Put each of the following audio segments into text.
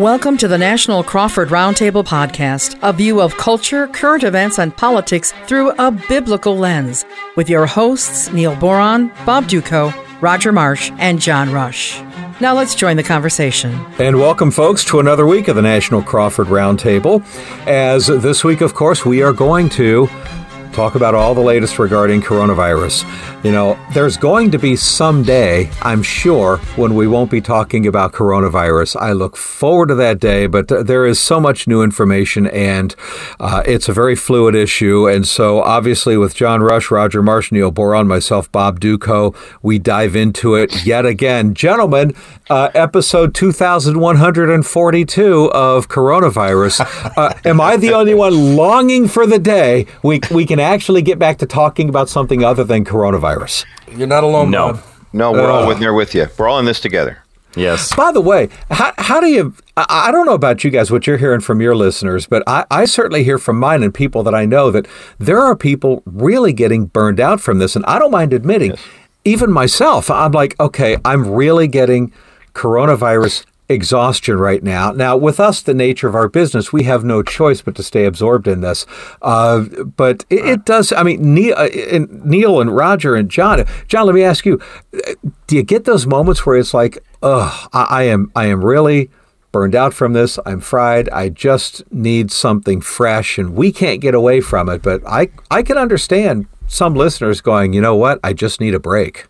Welcome to the National Crawford Roundtable podcast, a view of culture, current events, and politics through a biblical lens, with your hosts, Neil Boron, Bob Duco, Roger Marsh, and John Rush. Now let's join the conversation. And welcome, folks, to another week of the National Crawford Roundtable. As this week, of course, we are going to talk about all the latest regarding coronavirus. You know, there's going to be some day, I'm sure, when we won't be talking about coronavirus. I look forward to that day, but there is so much new information, and it's a very fluid issue. And so, obviously, with John Rush, Roger Marsh, Neil Boron, myself, Bob Duco, we dive into it yet again. Gentlemen, episode 2142 of coronavirus. Am I the only one longing for the day we can actually get back to talking about something other than coronavirus? You're not alone. No, Bob. No, we're all in there with you. We're all in this together. Yes. By the way, how do you, I don't know about you guys, what you're hearing from your listeners, but I certainly hear from mine and people that I know that there are people really getting burned out from this. And I don't mind admitting, yes, even myself, I'm like, okay, I'm really getting coronavirus exhaustion right now. Now, with us, the nature of our business, we have no choice but to stay absorbed in this. But it does. I mean, Neil and Roger and John, let me ask you: do you get those moments where it's like, "Oh, I am really burned out from this. I'm fried. I just need something fresh," and we can't get away from it. But I can understand some listeners going, "You know what? I just need a break."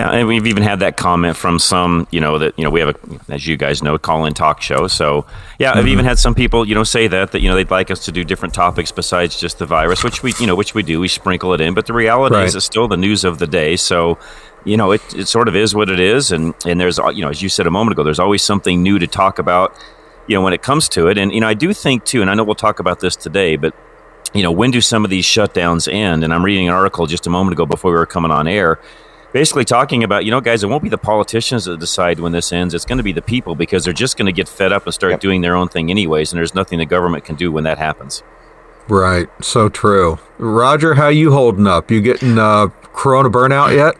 Yeah, and we've even had that comment from some, we have a, as you guys know, a call-in talk show. So, yeah, I've even had some people, say that they'd like us to do different topics besides just the virus, which we do. We sprinkle it in, but the reality is it's still the news of the day. So, it sort of is what it is, and there's, as you said a moment ago, there's always something new to talk about, when it comes to it. And I do think too, and I know we'll talk about this today, but when do some of these shutdowns end? And I'm reading an article just a moment ago before we were coming on air, basically talking about, guys, it won't be the politicians that decide when this ends. It's going to be the people, because they're just going to get fed up and start doing their own thing anyways. And there's nothing the government can do when that happens. Right. So true. Roger, how you holding up? You getting corona burnout yet?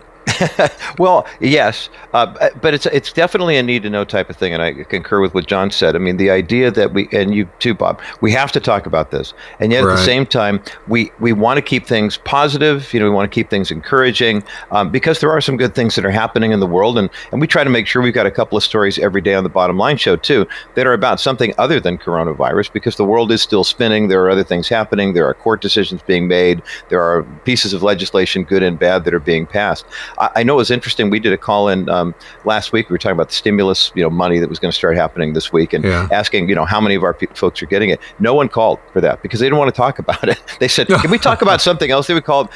Well, yes, but it's definitely a need to know type of thing, and I concur with what John said. I mean, the idea that we, and you too, Bob, we have to talk about this, and yet at the same time, we want to keep things positive. We want to keep things encouraging, because there are some good things that are happening in the world, and we try to make sure we've got a couple of stories every day on the Bottom Line show too that are about something other than coronavirus, because the world is still spinning. There are other things happening. There are court decisions being made. There are pieces of legislation, good and bad, that are being passed. I know it was interesting. We did a call in last week. We were talking about the stimulus, money that was going to start happening this week, and asking, how many of our folks are getting it. No one called for that because they didn't want to talk about it. They said, "Can we talk about something else?" They would call.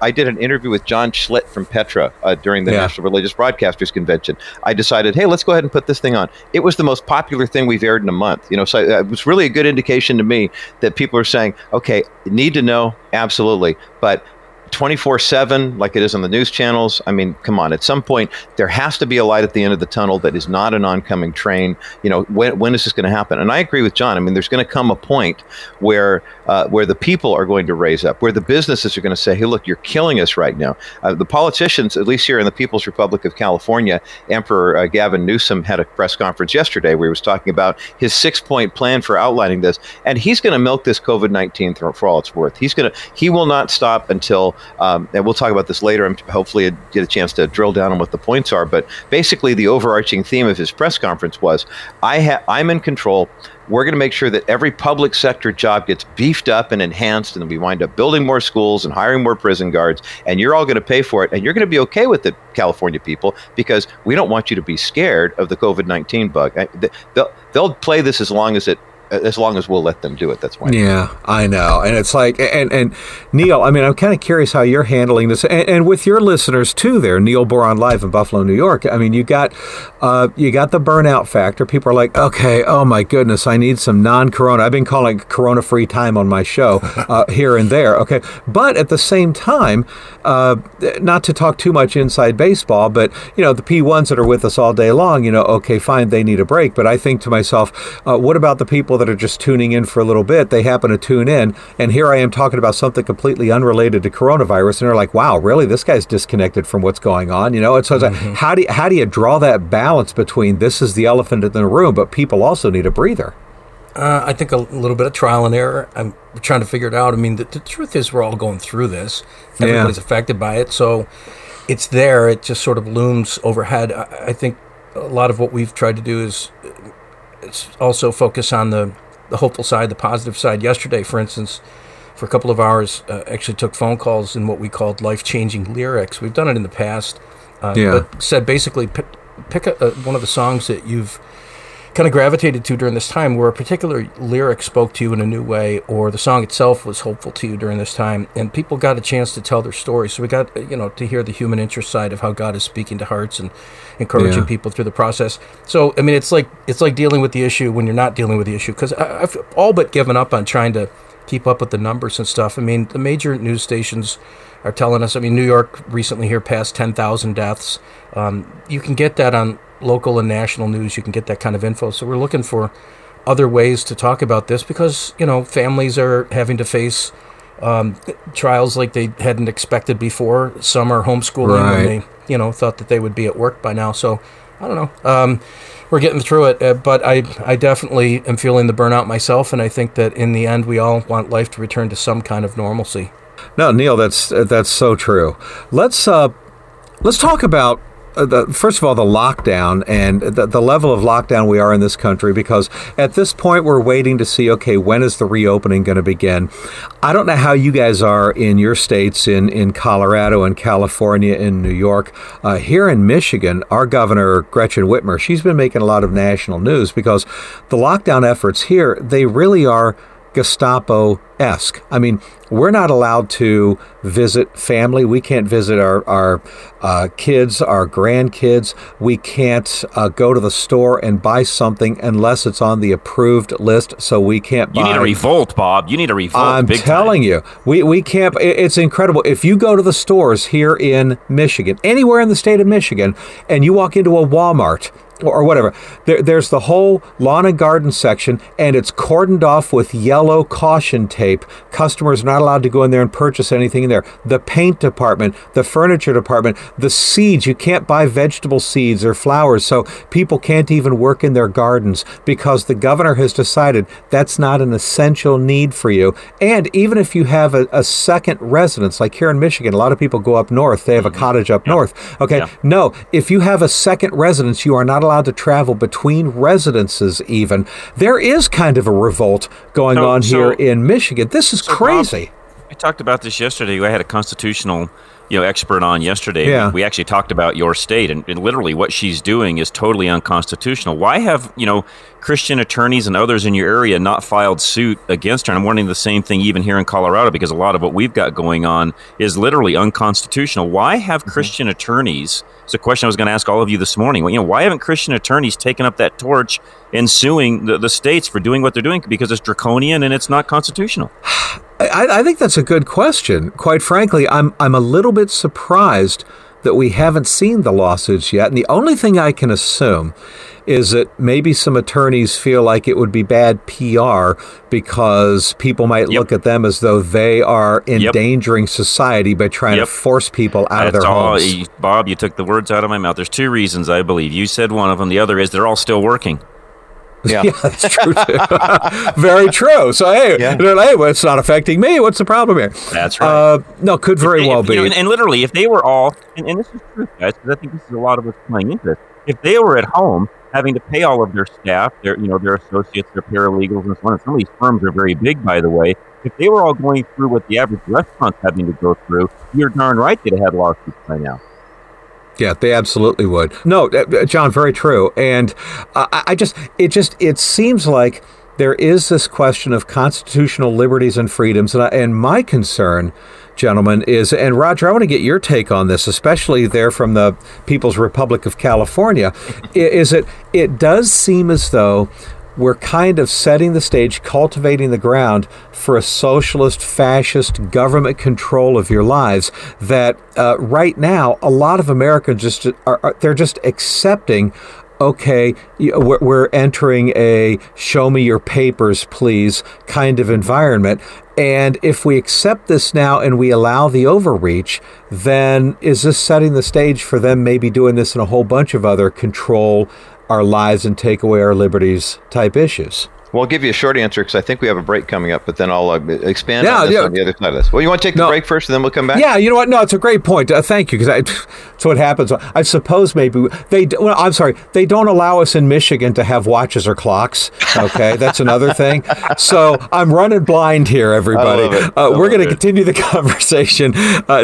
I did an interview with John Schlitt from Petra during the National Religious Broadcasters Convention. I decided, hey, let's go ahead and put this thing on. It was the most popular thing we've aired in a month. So it was really a good indication to me that people are saying, "Okay, need to know, absolutely," but 24/7, like it is on the news channels. I mean, come on. At some point, there has to be a light at the end of the tunnel that is not an oncoming train. When is this going to happen? And I agree with John. I mean, there's going to come a point where the people are going to raise up, where the businesses are going to say, "Hey, look, you're killing us right now." The politicians, at least here in the People's Republic of California, Emperor Gavin Newsom had a press conference yesterday where he was talking about his 6-point plan for outlining this, and he's going to milk this COVID-19 for all it's worth. He will not stop until. And we'll talk about this later and hopefully get a chance to drill down on what the points are. But basically, the overarching theme of his press conference was, I'm in control. We're going to make sure that every public sector job gets beefed up and enhanced, and we wind up building more schools and hiring more prison guards, and you're all going to pay for it, and you're going to be okay with it, California people, because we don't want you to be scared of the COVID-19 bug. They'll play this as long as we'll let them do it. That's why. Yeah, I know. And it's like, and Neil, I mean, I'm kind of curious how you're handling this and with your listeners too there, Neil Boron Live in Buffalo, New York. I mean, you got the burnout factor. People are like, okay, oh my goodness, I need some non-corona. I've been calling corona-free time on my show here and there. Okay. But at the same time, not to talk too much inside baseball, but the P1s that are with us all day long, okay, fine, they need a break. But I think to myself, what about the people that that are just tuning in for a little bit, they happen to tune in, and here I am talking about something completely unrelated to coronavirus, and they're like, wow, really? This guy's disconnected from what's going on, you know? And so it's like, how do you draw that balance between this is the elephant in the room, but people also need a breather? I think a little bit of trial and error. I'm trying to figure it out. I mean, the truth is we're all going through this. Everybody's affected by it, so it's there. It just sort of looms overhead. I think a lot of what we've tried to do is also focus on the hopeful side, the positive side. Yesterday, for instance, for a couple of hours, actually took phone calls in what we called life-changing lyrics. We've done it in the past, but said basically pick one of the songs that you've kind of gravitated to during this time, where a particular lyric spoke to you in a new way, or the song itself was hopeful to you during this time, and people got a chance to tell their story. So we got, to hear the human interest side of how God is speaking to hearts and encouraging people through the process. So, I mean, it's like dealing with the issue when you're not dealing with the issue, because I've all but given up on trying to keep up with the numbers and stuff. I mean, the major news stations are telling us, I mean, New York recently here passed 10,000 deaths. You can get that on local and national news. You can get that kind of info. So we're looking for other ways to talk about this because, families are having to face trials like they hadn't expected before. Some are homeschooling and they, thought that they would be at work by now. So I don't know. We're getting through it, but I definitely am feeling the burnout myself. And I think that in the end, we all want life to return to some kind of normalcy. No, Neil, that's so true. Let's talk about first of all, the lockdown and the level of lockdown we are in this country, because at this point we're waiting to see, okay, when is the reopening going to begin? I don't know how you guys are in your states, in Colorado and California and New York. Here in Michigan, our governor, Gretchen Whitmer, she's been making a lot of national news because the lockdown efforts here, they really are Gestapo-esque. I mean, we're not allowed to visit family. We can't visit our kids, our grandkids. We can't go to the store and buy something unless it's on the approved list. So we can't buy. You need a revolt, Bob. You need a revolt. I'm telling you, we can't. It's incredible. If you go to the stores here in Michigan, anywhere in the state of Michigan, and you walk into a Walmart or whatever, there's the whole lawn and garden section, and it's cordoned off with yellow caution tape. Customers are not allowed to go in there and purchase anything in there. The paint department, the furniture department, the seeds, you can't buy vegetable seeds or flowers, so people can't even work in their gardens because the governor has decided that's not an essential need for you. And even if you have a second residence, like here in Michigan, a lot of people go up north, they have a cottage up north. Okay, no, if you have a second residence, you are not allowed to travel between residences even. There is kind of a revolt going on here in Michigan. This is crazy. Bob, we talked about this yesterday. I had a constitutional expert on yesterday. Yeah. We actually talked about your state, and literally what she's doing is totally unconstitutional. Why have, Christian attorneys and others in your area not filed suit against her? And I'm wondering the same thing even here in Colorado, because a lot of what we've got going on is literally unconstitutional. Why have Christian attorneys, it's a question I was going to ask all of you this morning, why haven't Christian attorneys taken up that torch and suing the states for doing what they're doing? Because it's draconian and it's not constitutional. I think that's a good question. Quite frankly, I'm a little bit surprised that we haven't seen the lawsuits yet. And the only thing I can assume is that maybe some attorneys feel like it would be bad PR because people might look at them as though they are endangering society by trying to force people out of their homes. Bob, you took the words out of my mouth. There's two reasons, I believe. You said one of them. The other is they're all still working. Yeah, that's true too. Very true. So, well, it's not affecting me. What's the problem here? That's right. No, could very well be. And literally, if they were all, and this is true, guys, because I think this is a lot of what's playing into this. If they were at home having to pay all of their staff, their associates, their paralegals, and so on. Some of these firms are very big, by the way. If they were all going through what the average restaurant's having to go through, you're darn right they'd have had lawsuits by now. Yeah, they absolutely would. No, John, very true. And it seems like there is this question of constitutional liberties and freedoms. And my concern, gentlemen, is, and Roger, I want to get your take on this, especially there from the People's Republic of California, is that it does seem as though we're kind of setting the stage, cultivating the ground for a socialist, fascist government control of your lives that right now, a lot of Americans just are, they're just accepting okay, we're entering a show me your papers, please kind of environment. And if we accept this now and we allow the overreach, then is this setting the stage for them maybe doing this in a whole bunch of other control our lives and take away our liberties type issues? Well, I'll give you a short answer because I think we have a break coming up, but then I'll expand on this on the other side of this. Well, you want to take the break first and then we'll come back? Yeah, you know what? No, it's a great point. Thank you, because that's what happens. I suppose maybe they don't allow us in Michigan to have watches or clocks. Okay, that's another thing. So I'm running blind here, everybody. We're going to continue the conversation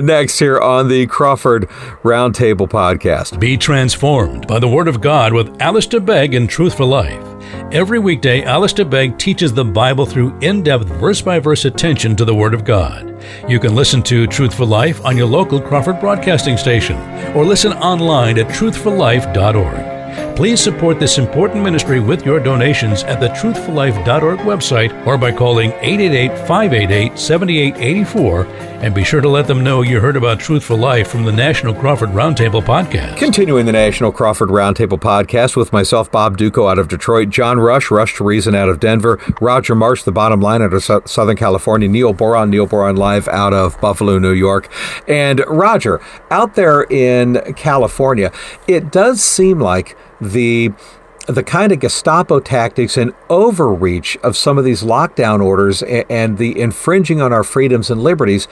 next here on the Crawford Roundtable podcast. Be transformed by the Word of God with Alistair Begg and Truth for Life. Every weekday, Alistair Begg teaches the Bible through in-depth, verse-by-verse attention to the Word of God. You can listen to Truth for Life on your local Crawford Broadcasting station or listen online at truthforlife.org. Please support this important ministry with your donations at the truthforlife.org website or by calling 888-588-7884, and be sure to let them know you heard about Truth for Life from the National Crawford Roundtable podcast. Continuing the National Crawford Roundtable podcast with myself, Bob Duco out of Detroit, John Rush, Rush to Reason out of Denver, Roger Marsh, The Bottom Line out of Southern California, Neil Boron Live out of Buffalo, New York. And Roger, out there in California, it does seem like the kind of Gestapo tactics and overreach of some of these lockdown orders and the infringing on our freedoms and liberties,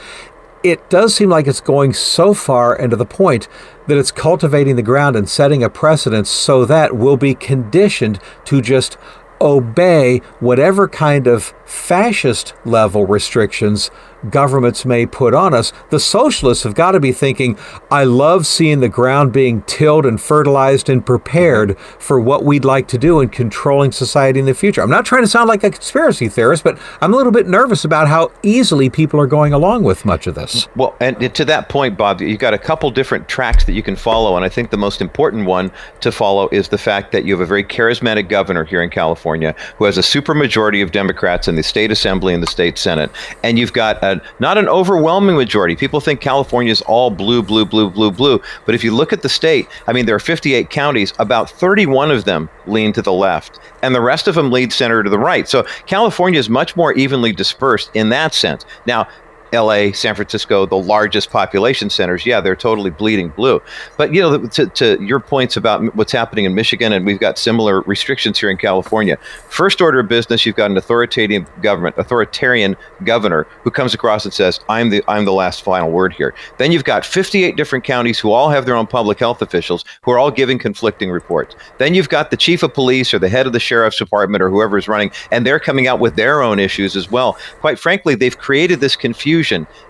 it does seem like it's going so far and to the point that it's cultivating the ground and setting a precedent so that we'll be conditioned to just obey whatever kind of fascist level restrictions governments may put on us. The socialists have got to be thinking, I love seeing the ground being tilled and fertilized and prepared for what we'd like to do in controlling society in the future. I'm not trying to sound like a conspiracy theorist, but I'm a little bit nervous about how easily people are going along with much of this. Well, and to that point, Bob, you've got a couple different tracks that you can follow, and I think the most important one to follow is the fact that you have a very charismatic governor here in California who has a supermajority of Democrats in the state assembly and the state senate, and you've got not an overwhelming majority. People think California is all blue, but if you look at the state, I mean, there are 58 counties, about 31 of them lean to the left, and the rest of them lead center to the right. So California is much more evenly dispersed in that sense. Now, LA, San Francisco, the largest population centers, yeah, they're totally bleeding blue. But, you know, to your points about what's happening in Michigan, and we've got similar restrictions here in California. First order of business, you've got an authoritarian governor who comes across and says, I'm the last final word here. Then you've got 58 different counties who all have their own public health officials who are all giving conflicting reports. Then you've got the chief of police or the head of the sheriff's department or whoever is running, and they're coming out with their own issues as well. Quite frankly, they've created this confusion.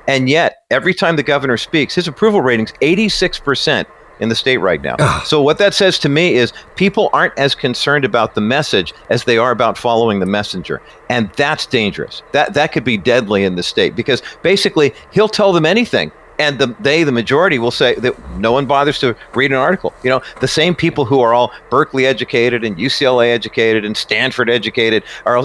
And yet, every time the governor speaks, his approval rating's 86% in the state right now. So what that says to me is people aren't as concerned about the message as they are about following the messenger. And that's dangerous. That could be deadly in the state, because basically he'll tell them anything. And the majority will say that no one bothers to read an article. You know, the same people who are all Berkeley educated and UCLA educated and Stanford educated are,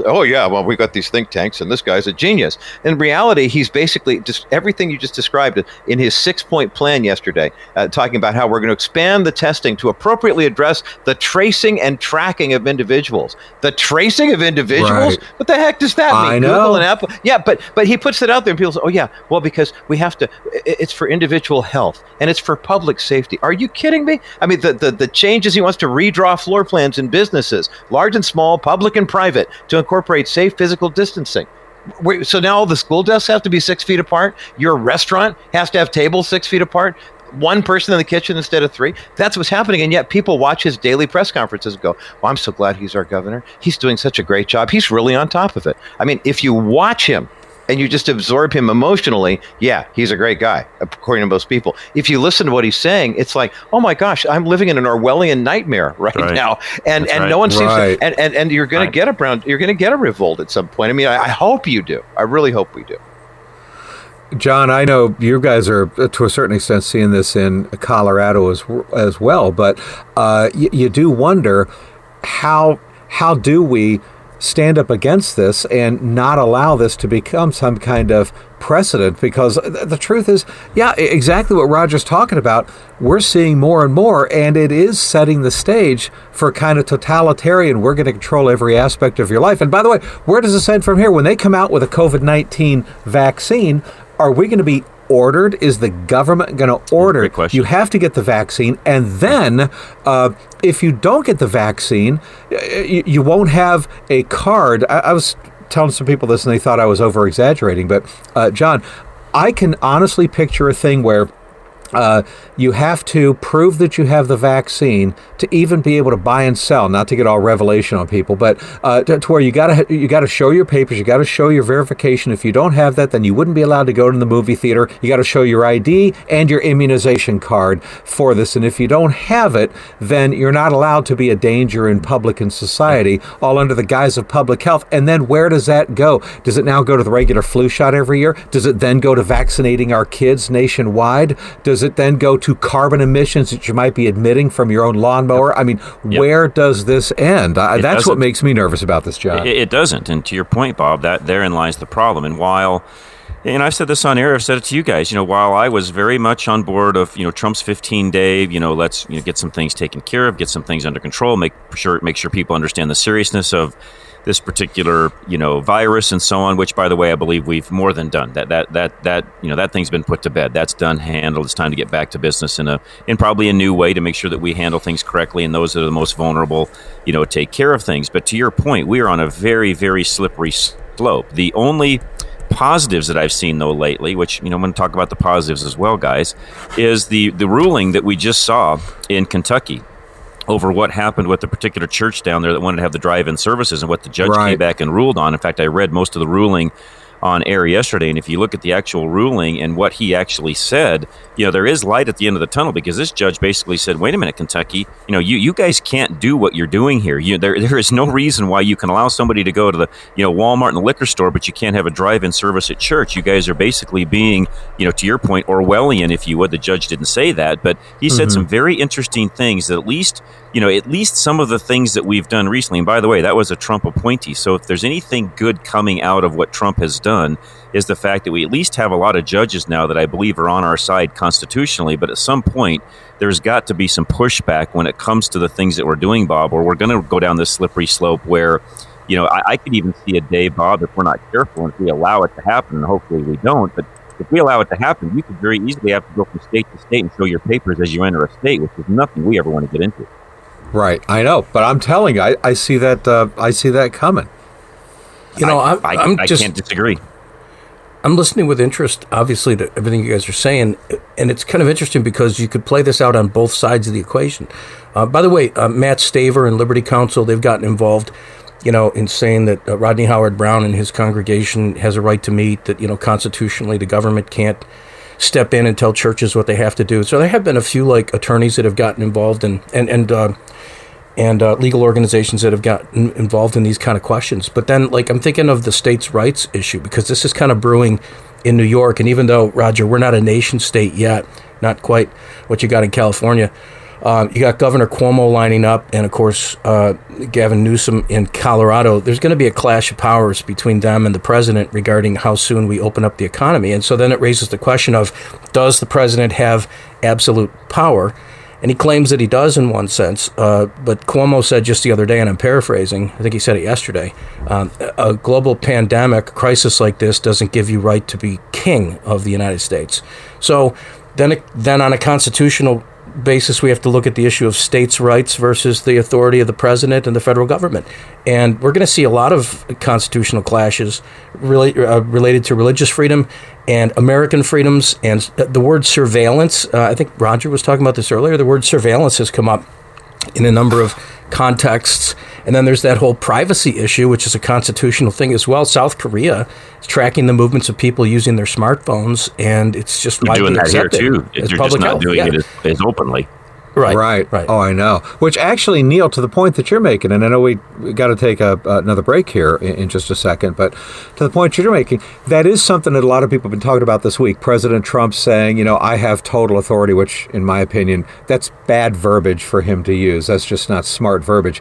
we got these think tanks and this guy's a genius. In reality, he's basically just everything you just described in his 6-point plan yesterday, talking about how we're going to expand the testing to appropriately address the tracing and tracking of individuals. The tracing of individuals? Right. What the heck does that mean? I know. Google and Apple. Yeah, but he puts it out there and people say, because we have to... It's for individual health, and it's for public safety. Are you kidding me? I mean, the changes he wants to redraw floor plans in businesses, large and small, public and private, to incorporate safe physical distancing. So now all the school desks have to be 6 feet apart. Your restaurant has to have tables 6 feet apart. One person in the kitchen instead of three. That's what's happening, and yet people watch his daily press conferences and go, well, I'm so glad he's our governor. He's doing such a great job. He's really on top of it. I mean, if you watch him, and you just absorb him emotionally, yeah, he's a great guy, according to most people. If you listen to what he's saying, it's like, oh my gosh, I'm living in an Orwellian nightmare right now. And no one seems to, and you're gonna get a revolt at some point. I mean, I hope you do. I really hope we do. John, I know you guys are, to a certain extent, seeing this in Colorado as well, but you do wonder how do we stand up against this and not allow this to become some kind of precedent, because the truth is, yeah, exactly what Roger's talking about. We're seeing more and more, and it is setting the stage for kind of totalitarian, we're going to control every aspect of your life. And by the way, where does this end from here? When they come out with a COVID-19 vaccine, are we going to be ordered? Is the government going to order? You have to get the vaccine, and then if you don't get the vaccine, you won't have a card. I was telling some people this, and they thought I was over-exaggerating, but John, I can honestly picture a thing where you have to prove that you have the vaccine to even be able to buy and sell. Not to get all revelation on people, but to where you gotta show your papers, you gotta show your verification. If you don't have that, then you wouldn't be allowed to go to the movie theater. You gotta show your ID and your immunization card for this. And if you don't have it, then you're not allowed to be a danger in public and society, all under the guise of public health. And then where does that go? Does it now go to the regular flu shot every year? Does it then go to vaccinating our kids nationwide? Does it then go to carbon emissions that you might be emitting from your own lawnmower? I mean, where does this end? That's what makes me nervous about this, John. It doesn't. And to your point, Bob, that therein lies the problem. And while, and I've said this on air, I've said it to you guys, you know, while I was very much on board of, you know, Trump's 15-day, you know, let's, you know, get some things taken care of, get some things under control, make sure people understand the seriousness of this particular, you know, virus and so on, which, by the way, I believe we've more than done. That you know, that thing's been put to bed. That's done, handled. It's time to get back to business in probably a new way to make sure that we handle things correctly and those that are the most vulnerable, you know, take care of things. But to your point, we are on a very, very slippery slope. The only positives that I've seen, though, lately, which, you know, I'm going to talk about the positives as well, guys, is the ruling that we just saw in Kentucky over what happened with the particular church down there that wanted to have the drive-in services and what the judge came back and ruled on. In fact, I read most of the ruling on air yesterday, and if you look at the actual ruling and what he actually said, you know, there is light at the end of the tunnel, because this judge basically said, wait a minute, Kentucky, you know, you guys can't do what you're doing here. There is no reason why you can allow somebody to go to the, you know, Walmart and the liquor store, but you can't have a drive-in service at church. You guys are basically being, you know, to your point, Orwellian, if you would. The judge didn't say that, but he said some very interesting things that at least some of the things that we've done recently, and by the way, that was a Trump appointee, so if there's anything good coming out of what Trump has done, is the fact that we at least have a lot of judges now that I believe are on our side constitutionally. But at some point, there's got to be some pushback when it comes to the things that we're doing, Bob, or we're going to go down this slippery slope where, you know, I could even see a day, Bob, if we're not careful and if we allow it to happen, and hopefully we don't, but if we allow it to happen, you could very easily have to go from state to state and show your papers as you enter a state, which is nothing we ever want to get into. Right. I know. But I'm telling you, I see that. I see that coming. You know, I can't disagree. I'm listening with interest, obviously, to everything you guys are saying, and it's kind of interesting because you could play this out on both sides of the equation. By the way, Matt Staver and Liberty Counsel, they've gotten involved, you know, in saying that Rodney Howard-Browne and his congregation has a right to meet, that, you know, constitutionally the government can't step in and tell churches what they have to do. So there have been a few, like, attorneys that have gotten involved and legal organizations that have gotten involved in these kind of questions. But then, like, I'm thinking of the states' rights issue, because this is kind of brewing in New York. And even though, Roger, we're not a nation state yet, not quite what you got in California, you got Governor Cuomo lining up and, of course, Gavin Newsom in Colorado. There's going to be a clash of powers between them and the president regarding how soon we open up the economy. And so then it raises the question of, does the president have absolute power? And he claims that he does in one sense, but Cuomo said just the other day, and I'm paraphrasing, I think he said it yesterday, a global pandemic crisis like this doesn't give you right to be king of the United States. So then on a constitutional basis, we have to look at the issue of states' rights versus the authority of the president and the federal government. And we're going to see a lot of constitutional clashes related to religious freedom and American freedoms, and the word surveillance. I think Roger was talking about this earlier. The word surveillance has come up in a number of contexts. And then there's that whole privacy issue, which is a constitutional thing as well. South Korea is tracking the movements of people using their smartphones, and it's just widely accepted. You're doing that here, too. You're just not doing it as openly. Right. Oh, I know. Which actually, Neil, to the point that you're making, and I know we got to take another break here in just a second, but to the point you're making, that is something that a lot of people have been talking about this week. President Trump saying, you know, I have total authority, which in my opinion, that's bad verbiage for him to use. That's just not smart verbiage.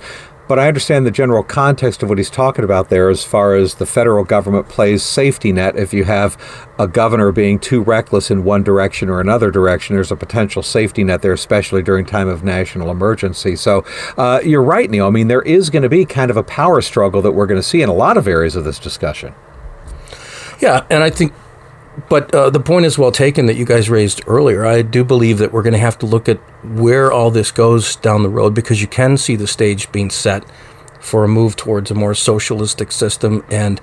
But I understand the general context of what he's talking about there as far as the federal government plays safety net. If you have a governor being too reckless in one direction or another direction, there's a potential safety net there, especially during time of national emergency. So you're right, Neil. I mean, there is going to be kind of a power struggle that we're going to see in a lot of areas of this discussion. Yeah, and I think, but the point is well taken that you guys raised earlier. I do believe that we're going to have to look at where all this goes down the road, because you can see the stage being set for a move towards a more socialistic system and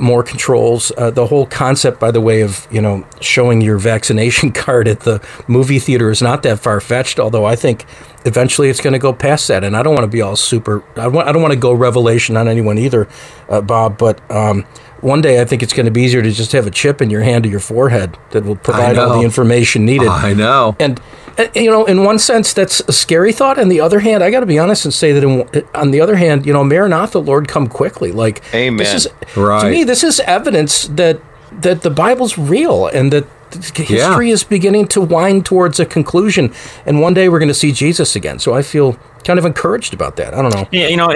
more controls. The whole concept, by the way, of, you know, showing your vaccination card at the movie theater is not that far-fetched, although I think eventually it's going to go past that. And I don't want to be all super... I don't want to go revelation on anyone either, Bob, but... one day, I think it's going to be easier to just have a chip in your hand or your forehead that will provide all the information needed. I know. And you know, in one sense, that's a scary thought. On the other hand, I got to be honest and say that, on the other hand, you know, Maranatha, Lord, come quickly. Like, amen. This is, right. To me, this is evidence that the Bible's real and that history is beginning to wind towards a conclusion. And one day, we're going to see Jesus again. So I feel kind of encouraged about that. I don't know. Yeah, you know,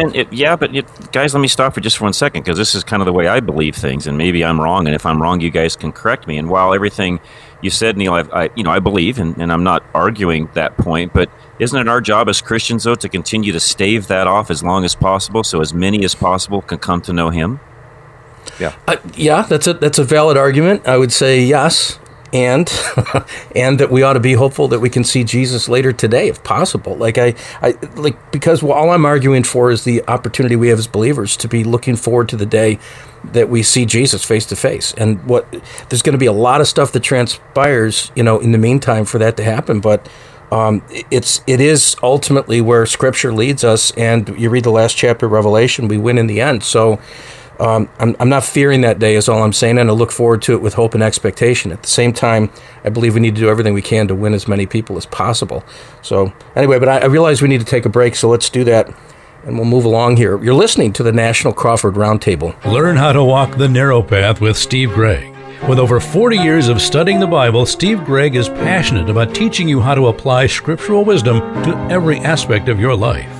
guys, let me stop for just 1 second, because this is kind of the way I believe things, and maybe I'm wrong, and if I'm wrong, you guys can correct me. And while everything you said, Neil, I believe, and I'm not arguing that point, but isn't it our job as Christians, though, to continue to stave that off as long as possible, so as many as possible can come to know Him? Yeah. That's a valid argument. I would say yes. And that we ought to be hopeful that we can see Jesus later today, if possible. Like I because all I'm arguing for is the opportunity we have as believers to be looking forward to the day that we see Jesus face to face. And there's going to be a lot of stuff that transpires, you know, in the meantime for that to happen. But it is ultimately where Scripture leads us. And you read the last chapter of Revelation, we win in the end. So. I'm not fearing that day is all I'm saying, and I look forward to it with hope and expectation. At the same time, I believe we need to do everything we can to win as many people as possible. So anyway, but I realize we need to take a break, so let's do that, and we'll move along here. You're listening to the National Crawford Roundtable. Learn how to walk the narrow path with Steve Gregg. With over 40 years of studying the Bible, Steve Gregg is passionate about teaching you how to apply scriptural wisdom to every aspect of your life.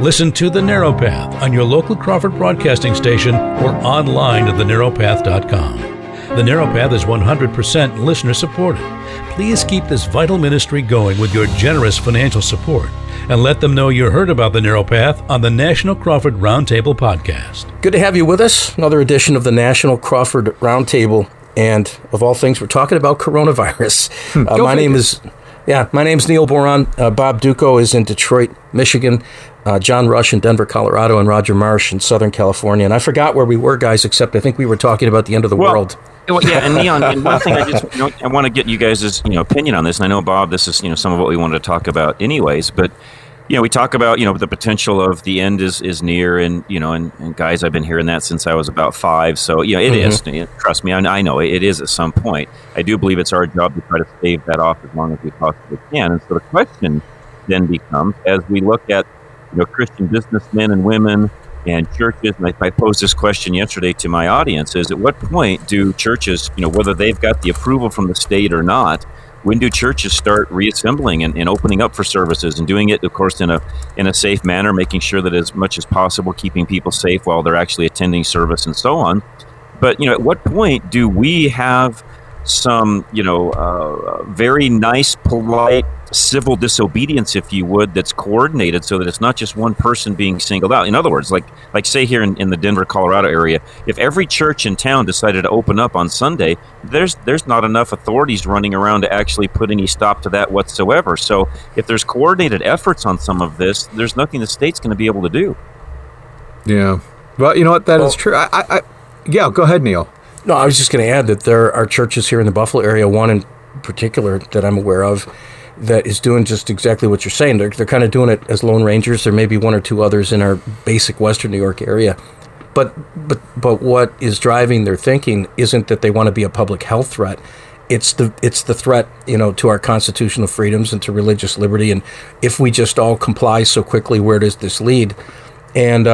Listen to The Narrow Path on your local Crawford Broadcasting station or online at thenarrowpath.com. The Narrow Path is 100% listener-supported. Please keep this vital ministry going with your generous financial support, and let them know you heard about The Narrow Path on the National Crawford Roundtable podcast. Good to have you with us. Another edition of the National Crawford Roundtable, and of all things, we're talking about coronavirus. My name's Neil Boron. Bob Duco is in Detroit, Michigan. John Rush in Denver, Colorado, and Roger Marsh in Southern California. And I forgot where we were, guys, except I think we were talking about the end of the world. Well, yeah, and Neil, and one thing I want to get you guys' opinion on this, and I know, Bob, this is some of what we wanted to talk about anyways, but we talk about the potential of the end is near, and guys, I've been hearing that since I was about 5, so it is. Trust me, I know it is at some point. I do believe it's our job to try to stave that off as long as we possibly can. And so the question then becomes, as we look at Christian businessmen and women and churches, and I posed this question yesterday to my audience, is at what point do churches, whether they've got the approval from the state or not, when do churches start reassembling and opening up for services and doing it, of course, in a safe manner, making sure that as much as possible, keeping people safe while they're actually attending service and so on. But, at what point do we have some, very nice, polite, civil disobedience, if you would, that's coordinated so that it's not just one person being singled out? In other words, like say here in the Denver, Colorado area, if every church in town decided to open up on Sunday, there's not enough authorities running around to actually put any stop to that whatsoever. So if there's coordinated efforts on some of this, there's nothing the state's going to be able to do. Yeah. Well, you know what? That is true. Yeah, go ahead, Neil. No, I was just going to add that there are churches here in the Buffalo area, one in particular that I'm aware of, that is doing just exactly what you're saying. They're kind of doing it as Lone Rangers. There may be one or two others in our basic Western New York area. But what is driving their thinking isn't that they want to be a public health threat. It's the threat, to our constitutional freedoms and to religious liberty. And if we just all comply so quickly, where does this lead? And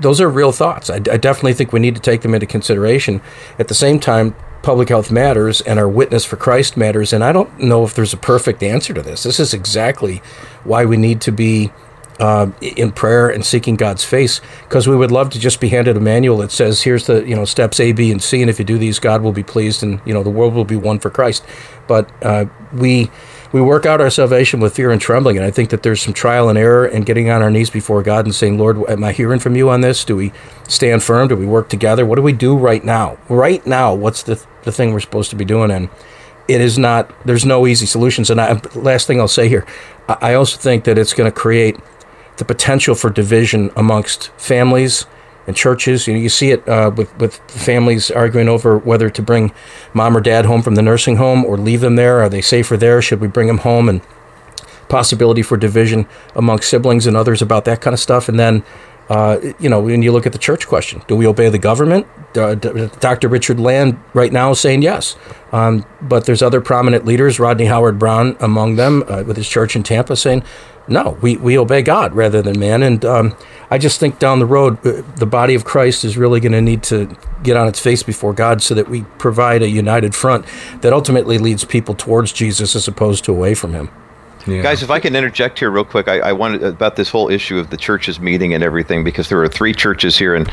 those are real thoughts. I definitely think we need to take them into consideration. At the same time, public health matters, and our witness for Christ matters, and I don't know if there's a perfect answer to this. This is exactly why we need to be in prayer and seeking God's face, because we would love to just be handed a manual that says, here's the, you know, steps A, B, and C, and if you do these, God will be pleased, and, you know, the world will be won for Christ. But we work out our salvation with fear and trembling, and I think that there's some trial and error and getting on our knees before God and saying, Lord, am I hearing from you on this? Do we stand firm? Do we work together? What do we do right now? Right now, what's the thing we're supposed to be doing? And it is not, there's no easy solutions. And last thing I'll say here, I also think that it's going to create the potential for division amongst families and churches. You know, you see it with families arguing over whether to bring mom or dad home from the nursing home or leave them there. Are they safer there? Should we bring them home? And possibility for division amongst siblings and others about that kind of stuff. And then, you know, when you look at the church question, do we obey the government? Dr. Richard Land right now is saying yes. But there's other prominent leaders, Rodney Howard-Browne among them, with his church in Tampa, saying, no, we obey God rather than man. And I just think down the road, the body of Christ is really going to need to get on its face before God so that we provide a united front that ultimately leads people towards Jesus as opposed to away from him. Yeah. Guys, if I can interject here real quick, I wanted about this whole issue of the churches meeting and everything, because there are three churches here in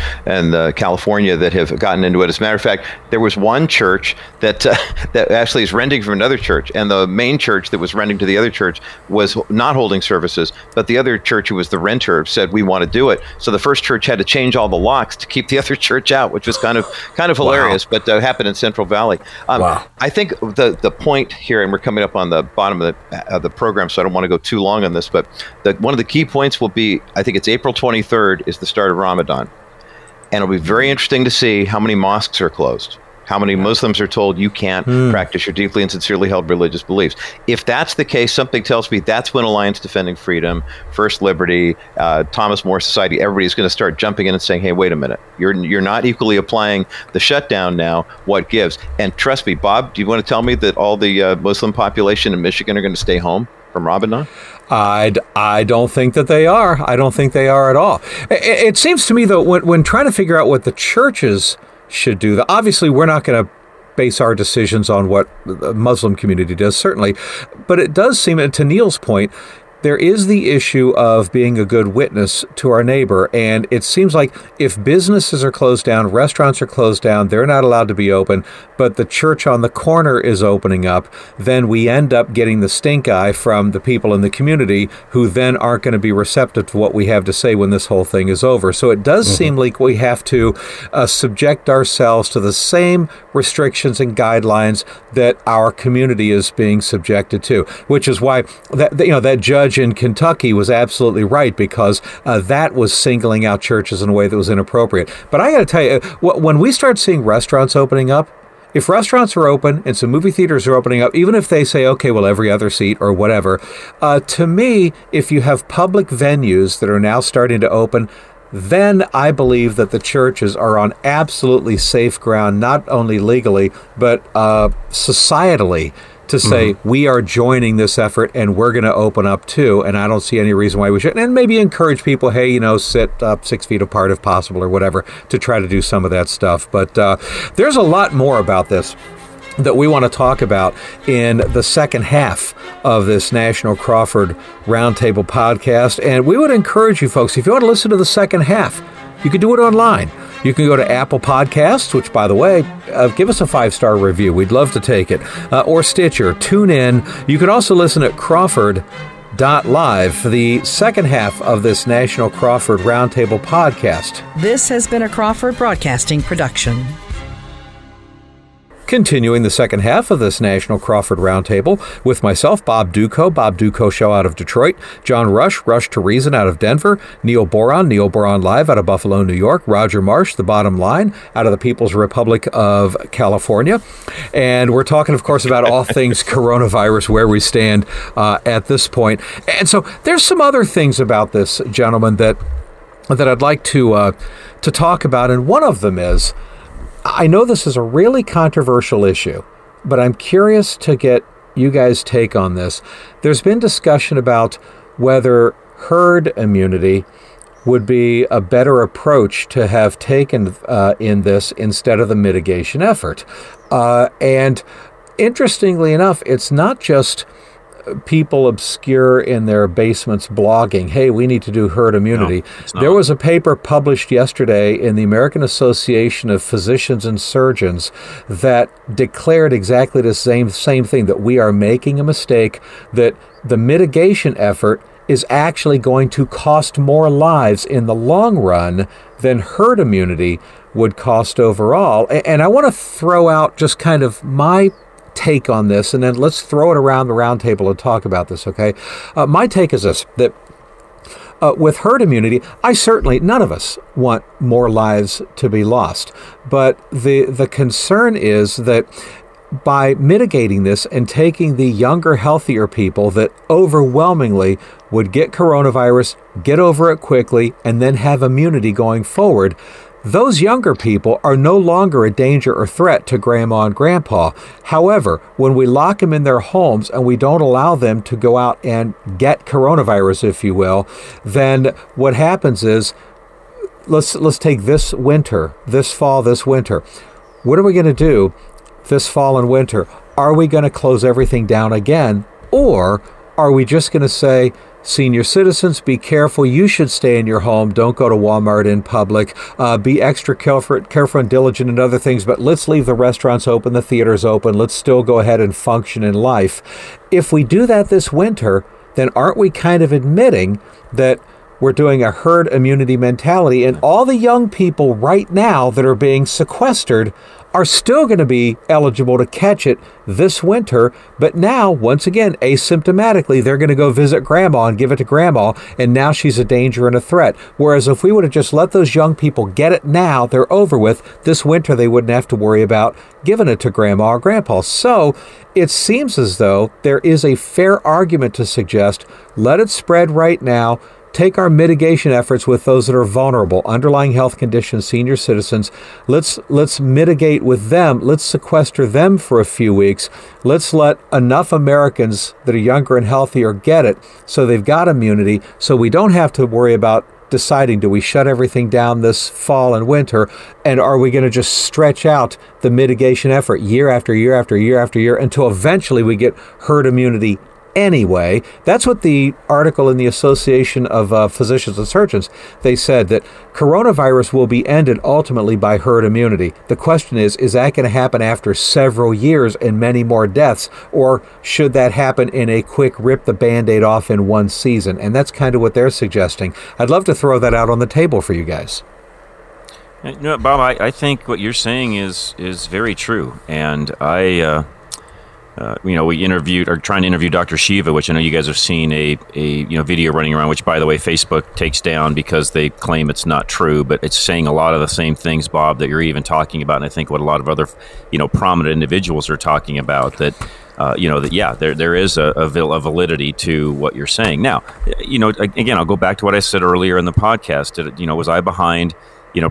California that have gotten into it. As a matter of fact, there was one church that actually is renting from another church, and the main church that was renting to the other church was not holding services, but the other church, who was the renter, said, we want to do it. So the first church had to change all the locks to keep the other church out, which was kind of hilarious, but happened in Central Valley. I think the point here, and we're coming up on the bottom of the program, so I don't want to go too long on this, but one of the key points will be, I think it's April 23rd is the start of Ramadan. And it'll be very interesting to see how many mosques are closed, how many Muslims are told you can't practice your deeply and sincerely held religious beliefs. If that's the case, something tells me that's when Alliance Defending Freedom, First Liberty, Thomas More Society, everybody's going to start jumping in and saying, hey, wait a minute, you're not equally applying the shutdown now, what gives? And trust me, Bob, do you want to tell me that all the Muslim population in Michigan are going to stay home from Ramadan? I don't think that they are. I don't think they are at all. It seems to me, though, when trying to figure out what the churches should do, obviously we're not going to base our decisions on what the Muslim community does, certainly. But it does seem, and to Neil's point, there is the issue of being a good witness to our neighbor. And it seems like if businesses are closed down, restaurants are closed down, they're not allowed to be open, but the church on the corner is opening up, then we end up getting the stink eye from the people in the community who then aren't going to be receptive to what we have to say when this whole thing is over. So it does seem like we have to subject ourselves to the same restrictions and guidelines that our community is being subjected to, which is why that judge in Kentucky was absolutely right, because that was singling out churches in a way that was inappropriate. But I got to tell you, when we start seeing restaurants opening up, if restaurants are open and some movie theaters are opening up, even if they say, okay, well, every other seat or whatever, to me, if you have public venues that are now starting to open, then I believe that the churches are on absolutely safe ground, not only legally, but societally, to say we are joining this effort and we're going to open up too, and I don't see any reason why we shouldn't. And maybe encourage people, hey, you know, sit up 6 feet apart if possible or whatever, to try to do some of that stuff. But there's a lot more about this that we want to talk about in the second half of this National Crawford Roundtable podcast. And we would encourage you folks, if you want to listen to the second half, you can do it online. You can go to Apple Podcasts, which, by the way, give us a 5-star review. We'd love to take it. Or Stitcher. Tune in. You can also listen at Crawford.live for the second half of this National Crawford Roundtable podcast. This has been a Crawford Broadcasting production. Continuing the second half of this National Crawford Roundtable with myself, Bob Duco Show out of Detroit, John Rush, Rush to Reason out of Denver, Neil Boron Live out of Buffalo, New York, Roger Marsh, The Bottom Line out of the People's Republic of California. And we're talking, of course, about all things coronavirus, where we stand at this point. And so there's some other things about this, gentlemen, that I'd like to talk about. And one of them is, I know this is a really controversial issue, but I'm curious to get you guys' take on this. There's been discussion about whether herd immunity would be a better approach to have taken in this instead of the mitigation effort. And interestingly enough, it's not just people obscure in their basements blogging, hey, we need to do herd immunity. No, there was a paper published yesterday in the American Association of Physicians and Surgeons that declared exactly the same thing, that we are making a mistake, that the mitigation effort is actually going to cost more lives in the long run than herd immunity would cost overall. And I want to throw out just kind of my take on this, and then let's throw it around the round table and talk about this, okay? My take is this, that with herd immunity, none of us want more lives to be lost. But the concern is that by mitigating this and taking the younger, healthier people that overwhelmingly would get coronavirus, get over it quickly, and then have immunity going forward, those younger people are no longer a danger or threat to grandma and grandpa. However, when we lock them in their homes and we don't allow them to go out and get coronavirus, if you will, then what happens is, let's take this fall, this winter. What are we going to do this fall and winter? Are we going to close everything down again? Or are we just going to say, senior citizens, be careful. You should stay in your home. Don't go to Walmart in public. Be extra careful and diligent in other things. But let's leave the restaurants open, the theaters open. Let's still go ahead and function in life. If we do that this winter, then aren't we kind of admitting that we're doing a herd immunity mentality? And all the young people right now that are being sequestered are still going to be eligible to catch it this winter. But now, once again, asymptomatically, they're going to go visit grandma and give it to grandma. And now she's a danger and a threat. Whereas if we would have just let those young people get it now, they're over with. This winter, they wouldn't have to worry about giving it to grandma or grandpa. So it seems as though there is a fair argument to suggest, let it spread right now. Take our mitigation efforts with those that are vulnerable, underlying health conditions, senior citizens. Let's mitigate with them. Let's sequester them for a few weeks. Let's let enough Americans that are younger and healthier get it so they've got immunity, so we don't have to worry about deciding, do we shut everything down this fall and winter? And are we going to just stretch out the mitigation effort year after year after year after year until eventually we get herd immunity? Anyway, that's what the article in the Association of Physicians and Surgeons, they said that coronavirus will be ended ultimately by herd immunity. The question is that going to happen after several years and many more deaths, or should that happen in a quick rip the Band-Aid off in one season? And that's kind of what they're suggesting. I'd love to throw that out on the table for you guys. You know, Bob, I think what you're saying is very true, and we are trying to interview Dr. Shiva, which I know you guys have seen a video running around, which, by the way, Facebook takes down because they claim it's not true. But it's saying a lot of the same things, Bob, that you're even talking about. And I think what a lot of other, prominent individuals are talking about, that, there is a validity to what you're saying. Now, again, I'll go back to what I said earlier in the podcast. Was I behind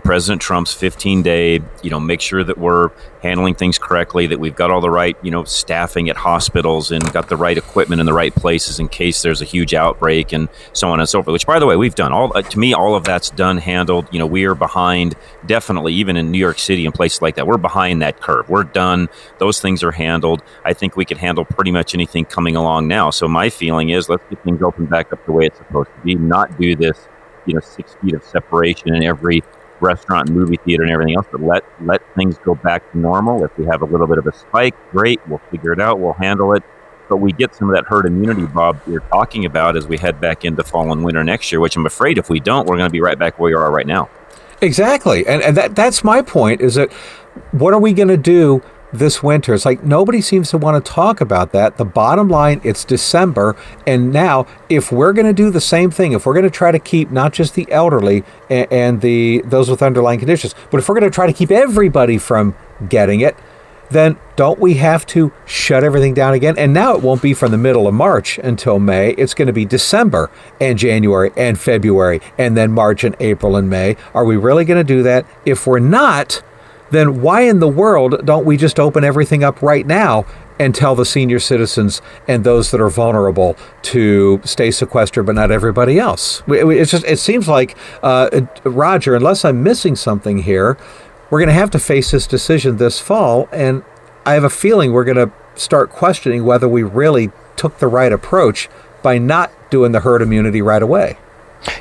President Trump's 15-day, make sure that we're handling things correctly, that we've got all the right, staffing at hospitals and got the right equipment in the right places in case there's a huge outbreak and so on and so forth, which, by the way, we've done. To me, all of that's done, handled. We are behind, definitely, even in New York City and places like that. We're behind that curve. We're done. Those things are handled. I think we can handle pretty much anything coming along now. So my feeling is, let's get things open back up the way it's supposed to be, not do this, 6 feet of separation in every restaurant and movie theater and everything else, but let things go back to normal. If we have a little bit of a spike, great, we'll figure it out, we'll handle it. But we get some of that herd immunity, Bob, you're talking about as we head back into fall and winter next year, which I'm afraid if we don't, we're going to be right back where we are right now. Exactly. And that's my point, is that what are we going to do this winter? It's like nobody seems to want to talk about that. The bottom line, it's December. And now if we're going to do the same thing, if we're going to try to keep not just the elderly and those with underlying conditions, but if we're going to try to keep everybody from getting it, then don't we have to shut everything down again? And now it won't be from the middle of March until May. It's going to be December and January and February and then March and April and May. Are we really going to do that? If we're not, then why in the world don't we just open everything up right now and tell the senior citizens and those that are vulnerable to stay sequestered, but not everybody else? It seems like, Roger, unless I'm missing something here, we're going to have to face this decision this fall. And I have a feeling we're going to start questioning whether we really took the right approach by not doing the herd immunity right away.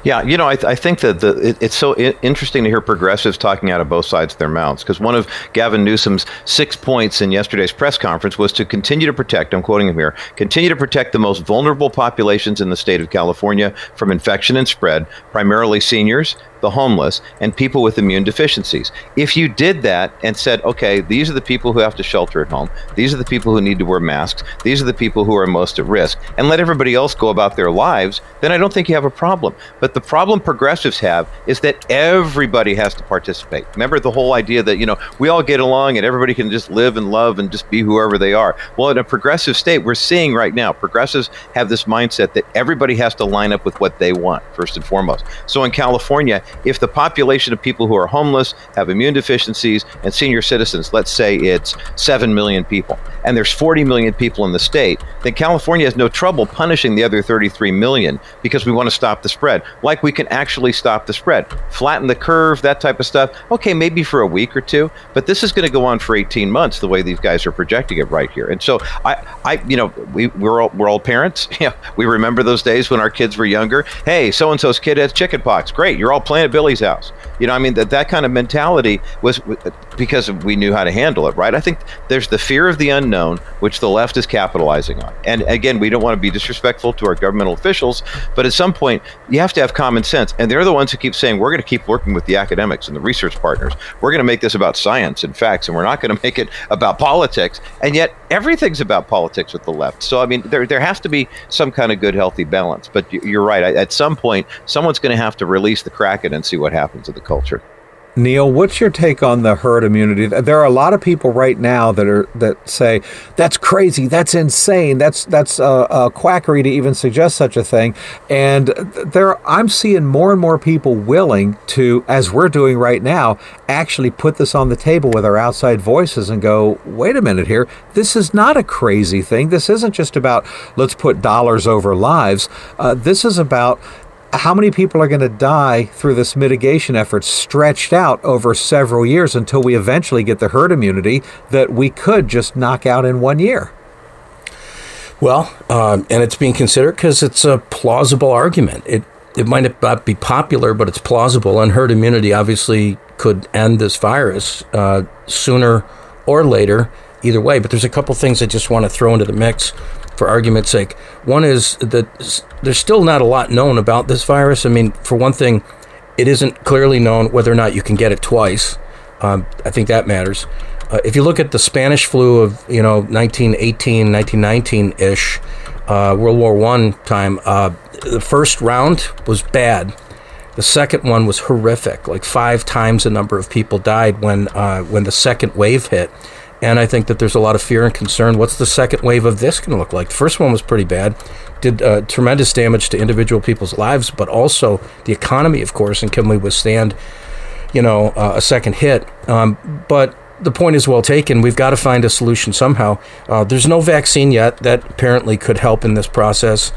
Yeah, you know, I think that it's so interesting to hear progressives talking out of both sides of their mouths, because one of Gavin Newsom's 6 points in yesterday's press conference was to continue to protect, I'm quoting him here, continue to protect the most vulnerable populations in the state of California from infection and spread, primarily seniors, the homeless, and people with immune deficiencies. If you did that and said, okay, these are the people who have to shelter at home, these are the people who need to wear masks, these are the people who are most at risk, and let everybody else go about their lives, then I don't think you have a problem. But the problem progressives have is that everybody has to participate. Remember the whole idea that, you know, we all get along and everybody can just live and love and just be whoever they are. Well, in a progressive state, we're seeing right now, progressives have this mindset that everybody has to line up with what they want, first and foremost. So in California, if the population of people who are homeless, have immune deficiencies, and senior citizens, let's say it's 7 million people, and there's 40 million people in the state, then California has no trouble punishing the other 33 million because we want to stop the spread. Like we can actually stop the spread. Flatten the curve, that type of stuff. Okay, maybe for a week or two, but this is going to go on for 18 months the way these guys are projecting it right here. And so I you know, we're all parents. Yeah, we remember those days when our kids were younger. Hey, so-and-so's kid has chickenpox. Great, you're all playing at Billy's house. You know, I mean, that kind of mentality was because we knew how to handle it, right? I think there's the fear of the unknown, which the left is capitalizing on. And again, we don't want to be disrespectful to our governmental officials, but at some point, you have to have common sense. And they're the ones who keep saying, we're going to keep working with the academics and the research partners. We're going to make this about science and facts, and we're not going to make it about politics. And yet, everything's about politics with the left. So, I mean, there has to be some kind of good, healthy balance. But you're right. At some point, someone's going to have to release the Kraken and see what happens to the culture. Neil, what's your take on the herd immunity? There are a lot of people right now that say that's crazy, that's insane, that's quackery to even suggest such a thing. And I'm seeing more and more people willing to, as we're doing right now, actually put this on the table with our outside voices and go, wait a minute here, this is not a crazy thing. This isn't just about let's put dollars over lives. This is about how many people are going to die through this mitigation effort stretched out over several years until we eventually get the herd immunity that we could just knock out in 1 year? Well, and it's being considered because it's a plausible argument. It might not be popular, but it's plausible. And herd immunity obviously could end this virus sooner or later, either way. But there's a couple things I just want to throw into the mix for argument's sake. One is that there's still not a lot known about this virus. I mean, for one thing, it isn't clearly known whether or not you can get it twice. I think that matters. If you look at the Spanish flu of, you know, 1918, 1919-ish, World War I time, the first round was bad. The second one was horrific. Like 5 times the number of people died when the second wave hit. And I think that there's a lot of fear and concern. What's the second wave of this going to look like? The first one was pretty bad, did tremendous damage to individual people's lives, but also the economy, of course, and can we withstand, you know, a second hit? But the point is well taken. We've got to find a solution somehow. There's no vaccine yet. That apparently could help in this process.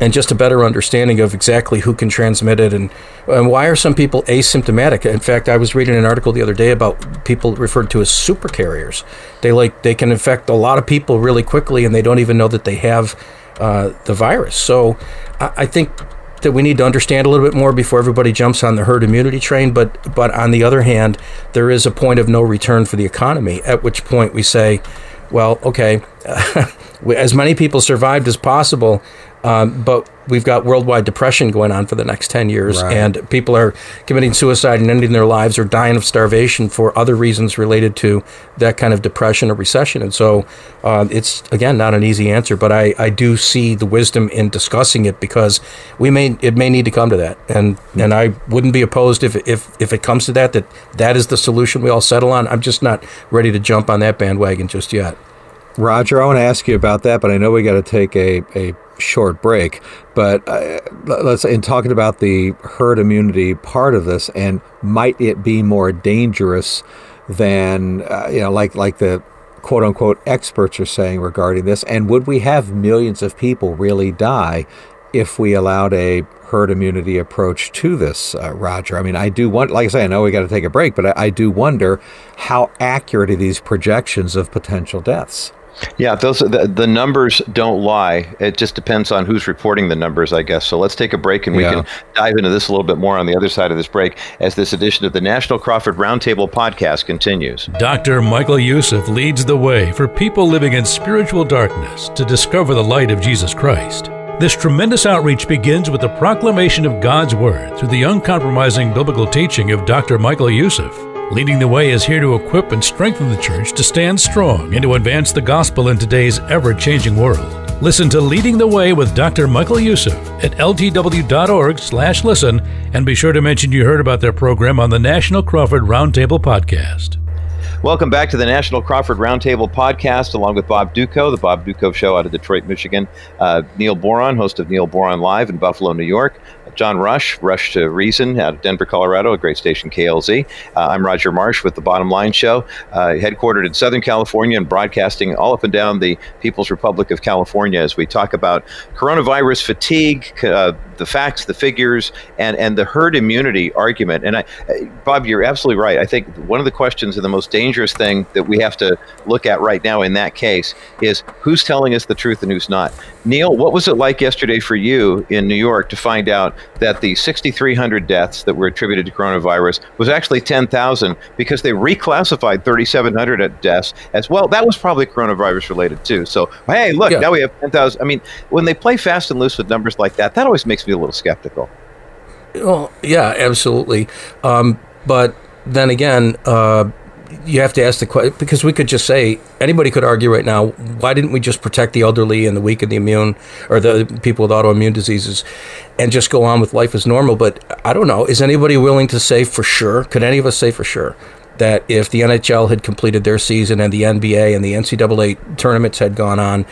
And just a better understanding of exactly who can transmit it and why are some people asymptomatic. In fact, I was reading an article the other day about people referred to as super carriers. They can infect a lot of people really quickly and they don't even know that they have the virus. So I think that we need to understand a little bit more before everybody jumps on the herd immunity train. But on the other hand, there is a point of no return for the economy, at which point we say, well, okay, as many people survived as possible. But we've got worldwide depression going on for the next 10 years, right? And people are committing suicide and ending their lives or dying of starvation for other reasons related to that kind of depression or recession. And so it's, again, not an easy answer, but I do see the wisdom in discussing it because it may need to come to that. And I wouldn't be opposed if it comes to that is the solution we all settle on. I'm just not ready to jump on that bandwagon just yet. Roger, I want to ask you about that, but I know we got to take a short break. But let's, in talking about the herd immunity part of this, and might it be more dangerous than like the quote unquote experts are saying regarding this? And would we have millions of people really die if we allowed a herd immunity approach to this, Roger. I mean, I do want, like I say, I know we got to take a break, but I do wonder how accurate are these projections of potential deaths? Yeah, those the numbers don't lie. It just depends on who's reporting the numbers, I guess. So let's take a break, and we can dive into this a little bit more on the other side of this break as this edition of the National Crawford Roundtable podcast continues. Dr. Michael Youssef leads the way for people living in spiritual darkness to discover the light of Jesus Christ. This tremendous outreach begins with the proclamation of God's Word through the uncompromising biblical teaching of Dr. Michael Youssef. Leading the Way is here to equip and strengthen the church to stand strong and to advance the gospel in today's ever-changing world. Listen to Leading the Way with Dr. Michael Youssef at ltw.org/listen, and be sure to mention you heard about their program on the National Crawford Roundtable podcast. Welcome back to the National Crawford Roundtable podcast, along with Bob Duco, the Bob Duco Show out of Detroit, Michigan. Neil Boron, host of Neil Boron Live in Buffalo, New York. John Rush, Rush to Reason out of Denver, Colorado, a great station, KLZ. I'm Roger Marsh with the Bottom Line Show, headquartered in Southern California and broadcasting all up and down the People's Republic of California as we talk about coronavirus fatigue, the facts, the figures, and the herd immunity argument. And Bob, you're absolutely right. I think one of the questions and the most dangerous thing that we have to look at right now in that case is who's telling us the truth and who's not. Neil, what was it like yesterday for you in New York to find out that the 6,300 deaths that were attributed to coronavirus was actually 10,000 because they reclassified 3,700 deaths as well? That was probably coronavirus related too. So, hey, look, now we have 10,000. I mean, when they play fast and loose with numbers like that, that always makes me a little skeptical. Well, yeah, absolutely. But then again, you have to ask the question, because we could just say, anybody could argue right now, why didn't we just protect the elderly and the weak and the immune, or the people with autoimmune diseases, and just go on with life as normal? But I don't know, is anybody willing to say for sure, could any of us say for sure, that if the NHL had completed their season and the NBA and the NCAA tournaments had gone on,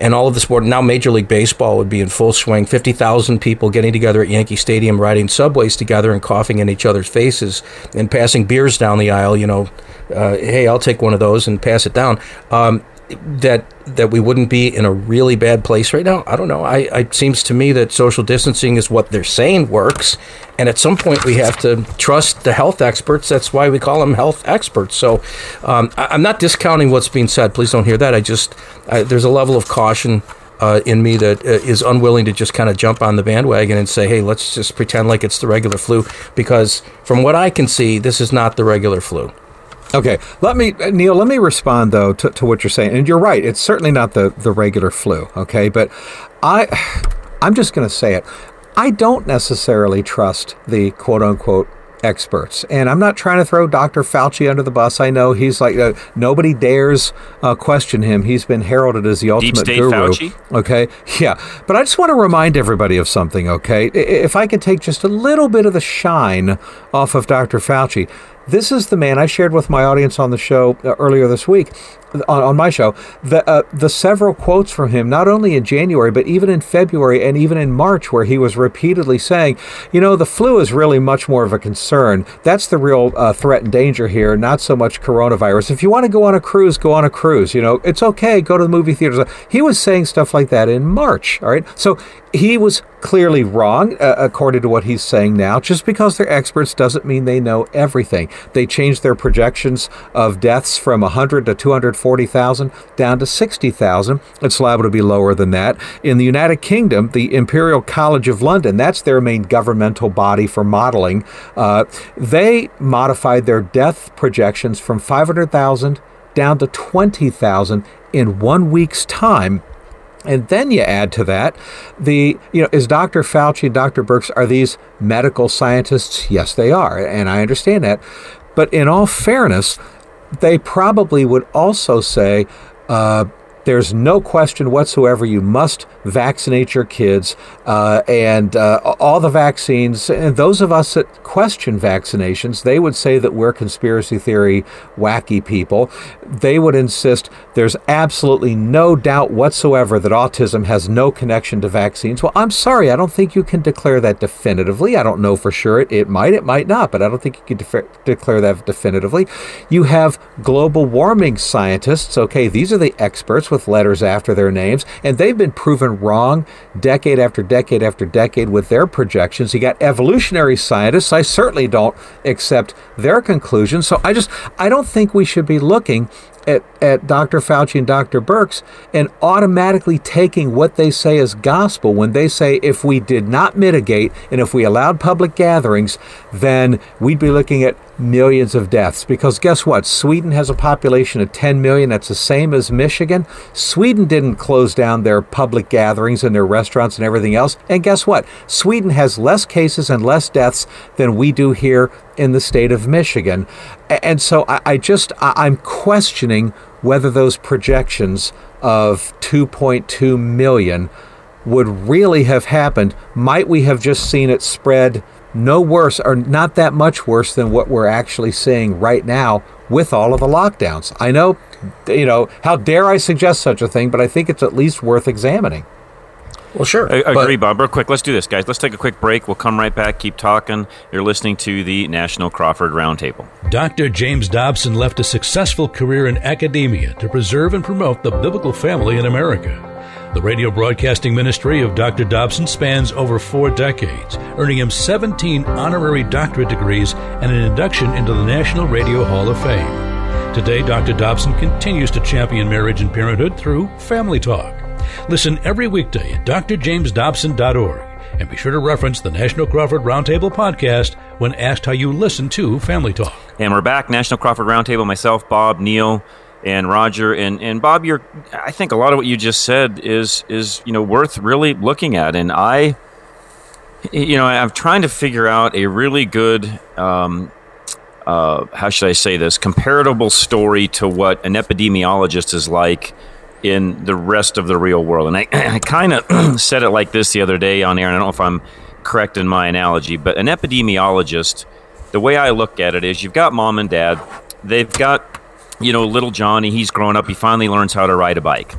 and all of the sport, now Major League Baseball would be in full swing, 50,000 people getting together at Yankee Stadium, riding subways together and coughing in each other's faces and passing beers down the aisle, you know, hey, I'll take one of those and pass it down, that we wouldn't be in a really bad place right now? I don't know. It seems to me that social distancing is what they're saying works, and at some point we have to trust the health experts. That's why we call them health experts. So I'm not discounting what's being said. Please don't hear that. There's a level of caution in me that is unwilling to just kind of jump on the bandwagon and say, hey, let's just pretend like it's the regular flu, because from what I can see, this is not the regular flu. Okay, Neil, let me respond, though, to what you're saying. And you're right, it's certainly not the regular flu, okay? But I'm just going to say it. I don't necessarily trust the quote-unquote experts. And I'm not trying to throw Dr. Fauci under the bus. I know he's like, nobody dares question him. He's been heralded as the ultimate guru. Deep State Fauci. Okay, yeah. But I just want to remind everybody of something, okay? If I could take just a little bit of the shine off of Dr. Fauci. This is the man I shared with my audience on the show earlier this week, on my show, the several quotes from him, not only in January, but even in February and even in March, where he was repeatedly saying, you know, the flu is really much more of a concern. That's the real threat and danger here, not so much coronavirus. If you want to go on a cruise, go on a cruise. You know, it's okay. Go to the movie theaters. He was saying stuff like that in March. All right. So he was clearly wrong, according to what he's saying now. Just because they're experts doesn't mean they know everything. They changed their projections of deaths from 100 to 240,000 down to 60,000. It's liable to be lower than that. In the United Kingdom, the Imperial College of London, that's their main governmental body for modeling, they modified their death projections from 500,000 down to 20,000 in 1 week's time. And then you add to that, is Dr. Fauci and Dr. Birx, are these medical scientists? Yes, they are, and I understand that. But in all fairness, they probably would also say, there's no question whatsoever, you must vaccinate your kids and all the vaccines. And those of us that question vaccinations, they would say that we're conspiracy theory, wacky people. They would insist there's absolutely no doubt whatsoever that autism has no connection to vaccines. Well, I'm sorry, I don't think you can declare that definitively. I don't know for sure. It might not, but I don't think you can declare that definitively. You have global warming scientists. Okay, these are the experts. with letters after their names, and they've been proven wrong decade after decade after decade with their projections. You got evolutionary scientists. I certainly don't accept their conclusions. So I don't think we should be looking at Dr. Fauci and Dr. Birx and automatically taking what they say as gospel when they say if we did not mitigate and if we allowed public gatherings, then we'd be looking at millions of deaths. Because guess what? Sweden has a population of 10 million. That's the same as Michigan. Sweden didn't close down their public gatherings and their restaurants and everything else. And guess what? Sweden has less cases and less deaths than we do here in the state of Michigan. And so I'm questioning whether those projections of 2.2 million would really have happened. Might we have just seen it spread no worse or not that much worse than what we're actually seeing right now with all of the lockdowns? I know, how dare I suggest such a thing, but I think it's at least worth examining. Well, sure. I agree, Bob. Real quick, let's do this, guys. Let's take a quick break. We'll come right back. Keep talking. You're listening to the National Crawford Roundtable. Dr. James Dobson left a successful career in academia to preserve and promote the biblical family in America. The radio broadcasting ministry of Dr. Dobson spans over 4 decades, earning him 17 honorary doctorate degrees and an induction into the National Radio Hall of Fame. Today, Dr. Dobson continues to champion marriage and parenthood through Family Talk. Listen every weekday at drjamesdobson.org and be sure to reference the National Crawford Roundtable podcast when asked how you listen to Family Talk. And we're back, National Crawford Roundtable, myself, Bob, Neil, and Roger. And Bob, I think a lot of what you just said is worth really looking at. And I'm trying to figure out a really good, how should I say this, comparable story to what an epidemiologist is like in the rest of the real world. And I kind of said it like this the other day on air, and I don't know if I'm correct in my analogy, but an epidemiologist, the way I look at it is you've got mom and dad, they've got, little Johnny, he's grown up, he finally learns how to ride a bike.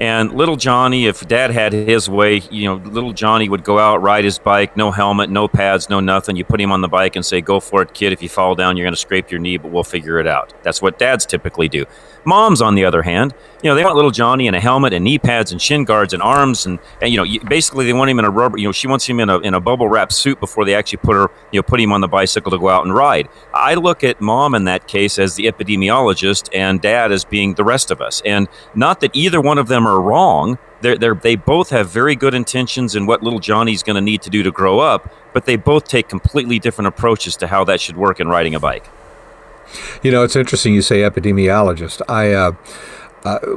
And little Johnny, if dad had his way, little Johnny would go out, ride his bike, no helmet, no pads, no nothing. You put him on the bike and say, go for it, kid. If you fall down, you're going to scrape your knee, but we'll figure it out. That's what dads typically do. Moms, on the other hand, they want little Johnny in a helmet and knee pads and shin guards and arms. And basically they want him in a rubber, she wants him in a bubble wrap suit before they actually put him on the bicycle to go out and ride. I look at mom in that case as the epidemiologist and dad as being the rest of us. And not that either one of them are wrong. They both have very good intentions in what little Johnny's going to need to do to grow up, but they both take completely different approaches to how that should work in riding a bike. It's interesting you say epidemiologist. I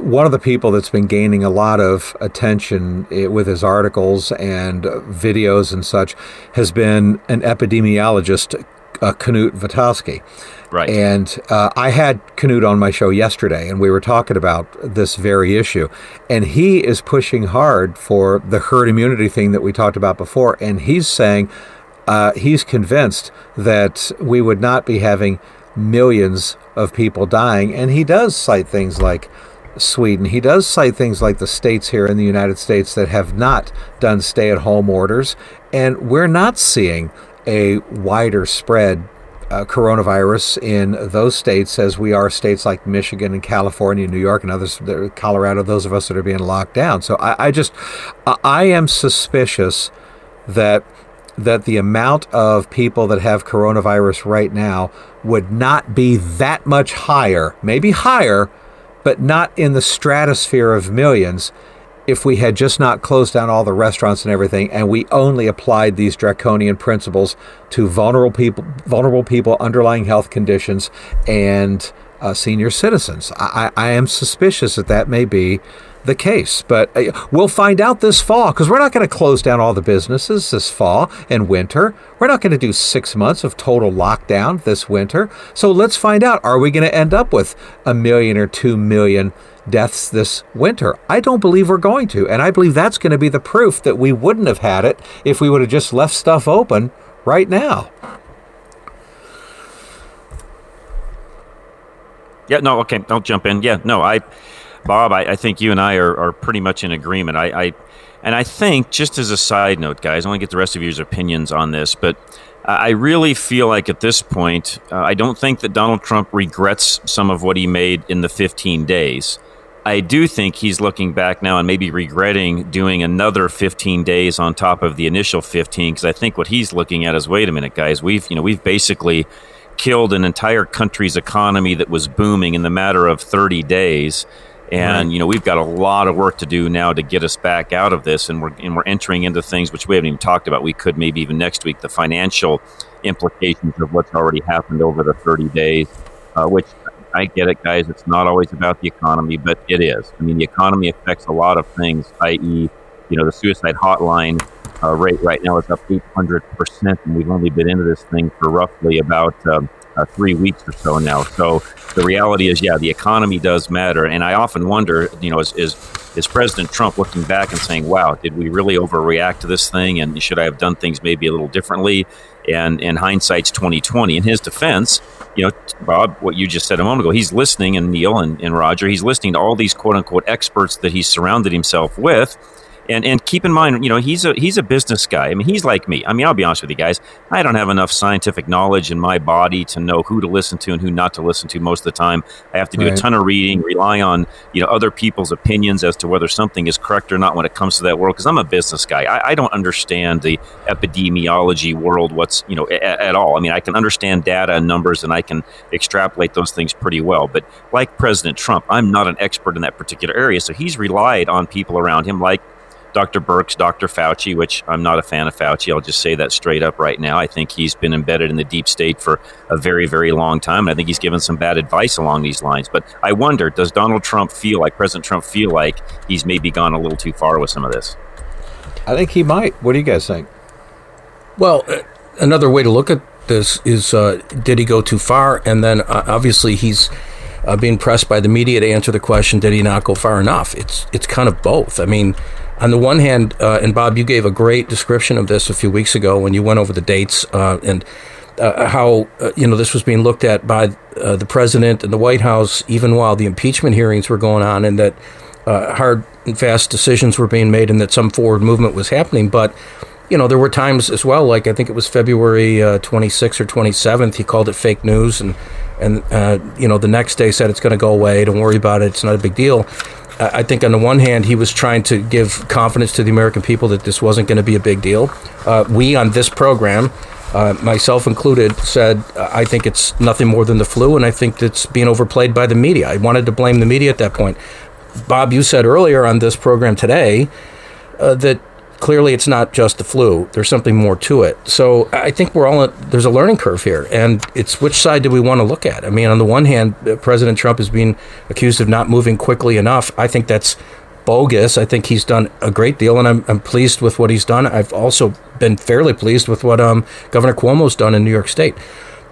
one of the people that's been gaining a lot of attention with his articles and videos and such has been an epidemiologist, Knut Witowski. Right. And I had Knut on my show yesterday, and we were talking about this very issue. And he is pushing hard for the herd immunity thing that we talked about before. And he's saying he's convinced that we would not be having millions of people dying. And he does cite things like Sweden. He does cite things like the states here in the United States that have not done stay-at-home orders. And we're not seeing a wider spread coronavirus in those states as we are states like Michigan and California, New York and others, Colorado, those of us that are being locked down. So I am suspicious that the amount of people that have coronavirus right now would not be that much higher, maybe higher, but not in the stratosphere of millions if we had just not closed down all the restaurants and everything, and we only applied these draconian principles to vulnerable people, underlying health conditions, and senior citizens. I am suspicious that may be the case, but we'll find out this fall, because we're not going to close down all the businesses this fall and winter. We're not going to do 6 months of total lockdown this winter. So let's find out, are we going to end up with 1 million or 2 million deaths this winter? I don't believe we're going to. And I believe that's going to be the proof that we wouldn't have had it if we would have just left stuff open right now. Yeah, no, okay. I'll jump in. Yeah, no, Bob, I think you and I are pretty much in agreement. I think, just as a side note, guys, I want to get the rest of your opinions on this, but I really feel like at this point, I don't think that Donald Trump regrets some of what he made in the 15 days. I do think he's looking back now and maybe regretting doing another 15 days on top of the initial 15, because I think what he's looking at is, wait a minute, guys, we've basically killed an entire country's economy that was booming in the matter of 30 days. And, right. We've got a lot of work to do now to get us back out of this. And we're entering into things which we haven't even talked about. We could maybe even next week, the financial implications of what's already happened over the 30 days, which I get it, guys. It's not always about the economy, but it is. I mean, the economy affects a lot of things, i.e., the suicide hotline rate right now is up 800%. And we've only been into this thing for roughly about 3 weeks or so now. So the reality is, the economy does matter. And I often wonder, is President Trump looking back and saying, wow, did we really overreact to this thing? And should I have done things maybe a little differently? And hindsight's 2020. In his defense, Bob, what you just said a moment ago, he's listening, and Neil and Roger, he's listening to all these quote unquote experts that he's surrounded himself with. And keep in mind, he's a business guy. I mean, he's like me. I mean, I'll be honest with you guys. I don't have enough scientific knowledge in my body to know who to listen to and who not to listen to most of the time. I have to do a ton of reading, rely on, other people's opinions as to whether something is correct or not when it comes to that world, because I'm a business guy. I don't understand the epidemiology world at all. I mean, I can understand data and numbers, and I can extrapolate those things pretty well. But like President Trump, I'm not an expert in that particular area. So he's relied on people around him like Dr. Birx, Dr. Fauci, which I'm not a fan of Fauci. I'll just say that straight up right now. I think he's been embedded in the deep state for a very, very long time. And I think he's given some bad advice along these lines. But I wonder, does President Trump feel like he's maybe gone a little too far with some of this? I think he might. What do you guys think? Well, another way to look at this is, did he go too far? And then obviously he's being pressed by the media to answer the question, did he not go far enough? It's kind of both. I mean, on the one hand, and Bob, you gave a great description of this a few weeks ago when you went over the dates and how, this was being looked at by the president and the White House, even while the impeachment hearings were going on, and that hard and fast decisions were being made and that some forward movement was happening. But, there were times as well, like I think it was February 26th or 27th, he called it fake news. And the next day said it's going to go away. Don't worry about it. It's not a big deal. I think on the one hand, he was trying to give confidence to the American people that this wasn't going to be a big deal. We on this program, myself included, said, I think it's nothing more than the flu, and I think it's being overplayed by the media. I wanted to blame the media at that point. Bob, you said earlier on this program today that clearly it's not just the flu. There's something more to it. So I think there's a learning curve here, and it's which side do we want to look at? I mean, on the one hand, President Trump is being accused of not moving quickly enough. I think that's bogus. I think he's done a great deal, and I'm pleased with what he's done. I've also been fairly pleased with what Governor Cuomo's done in New York State.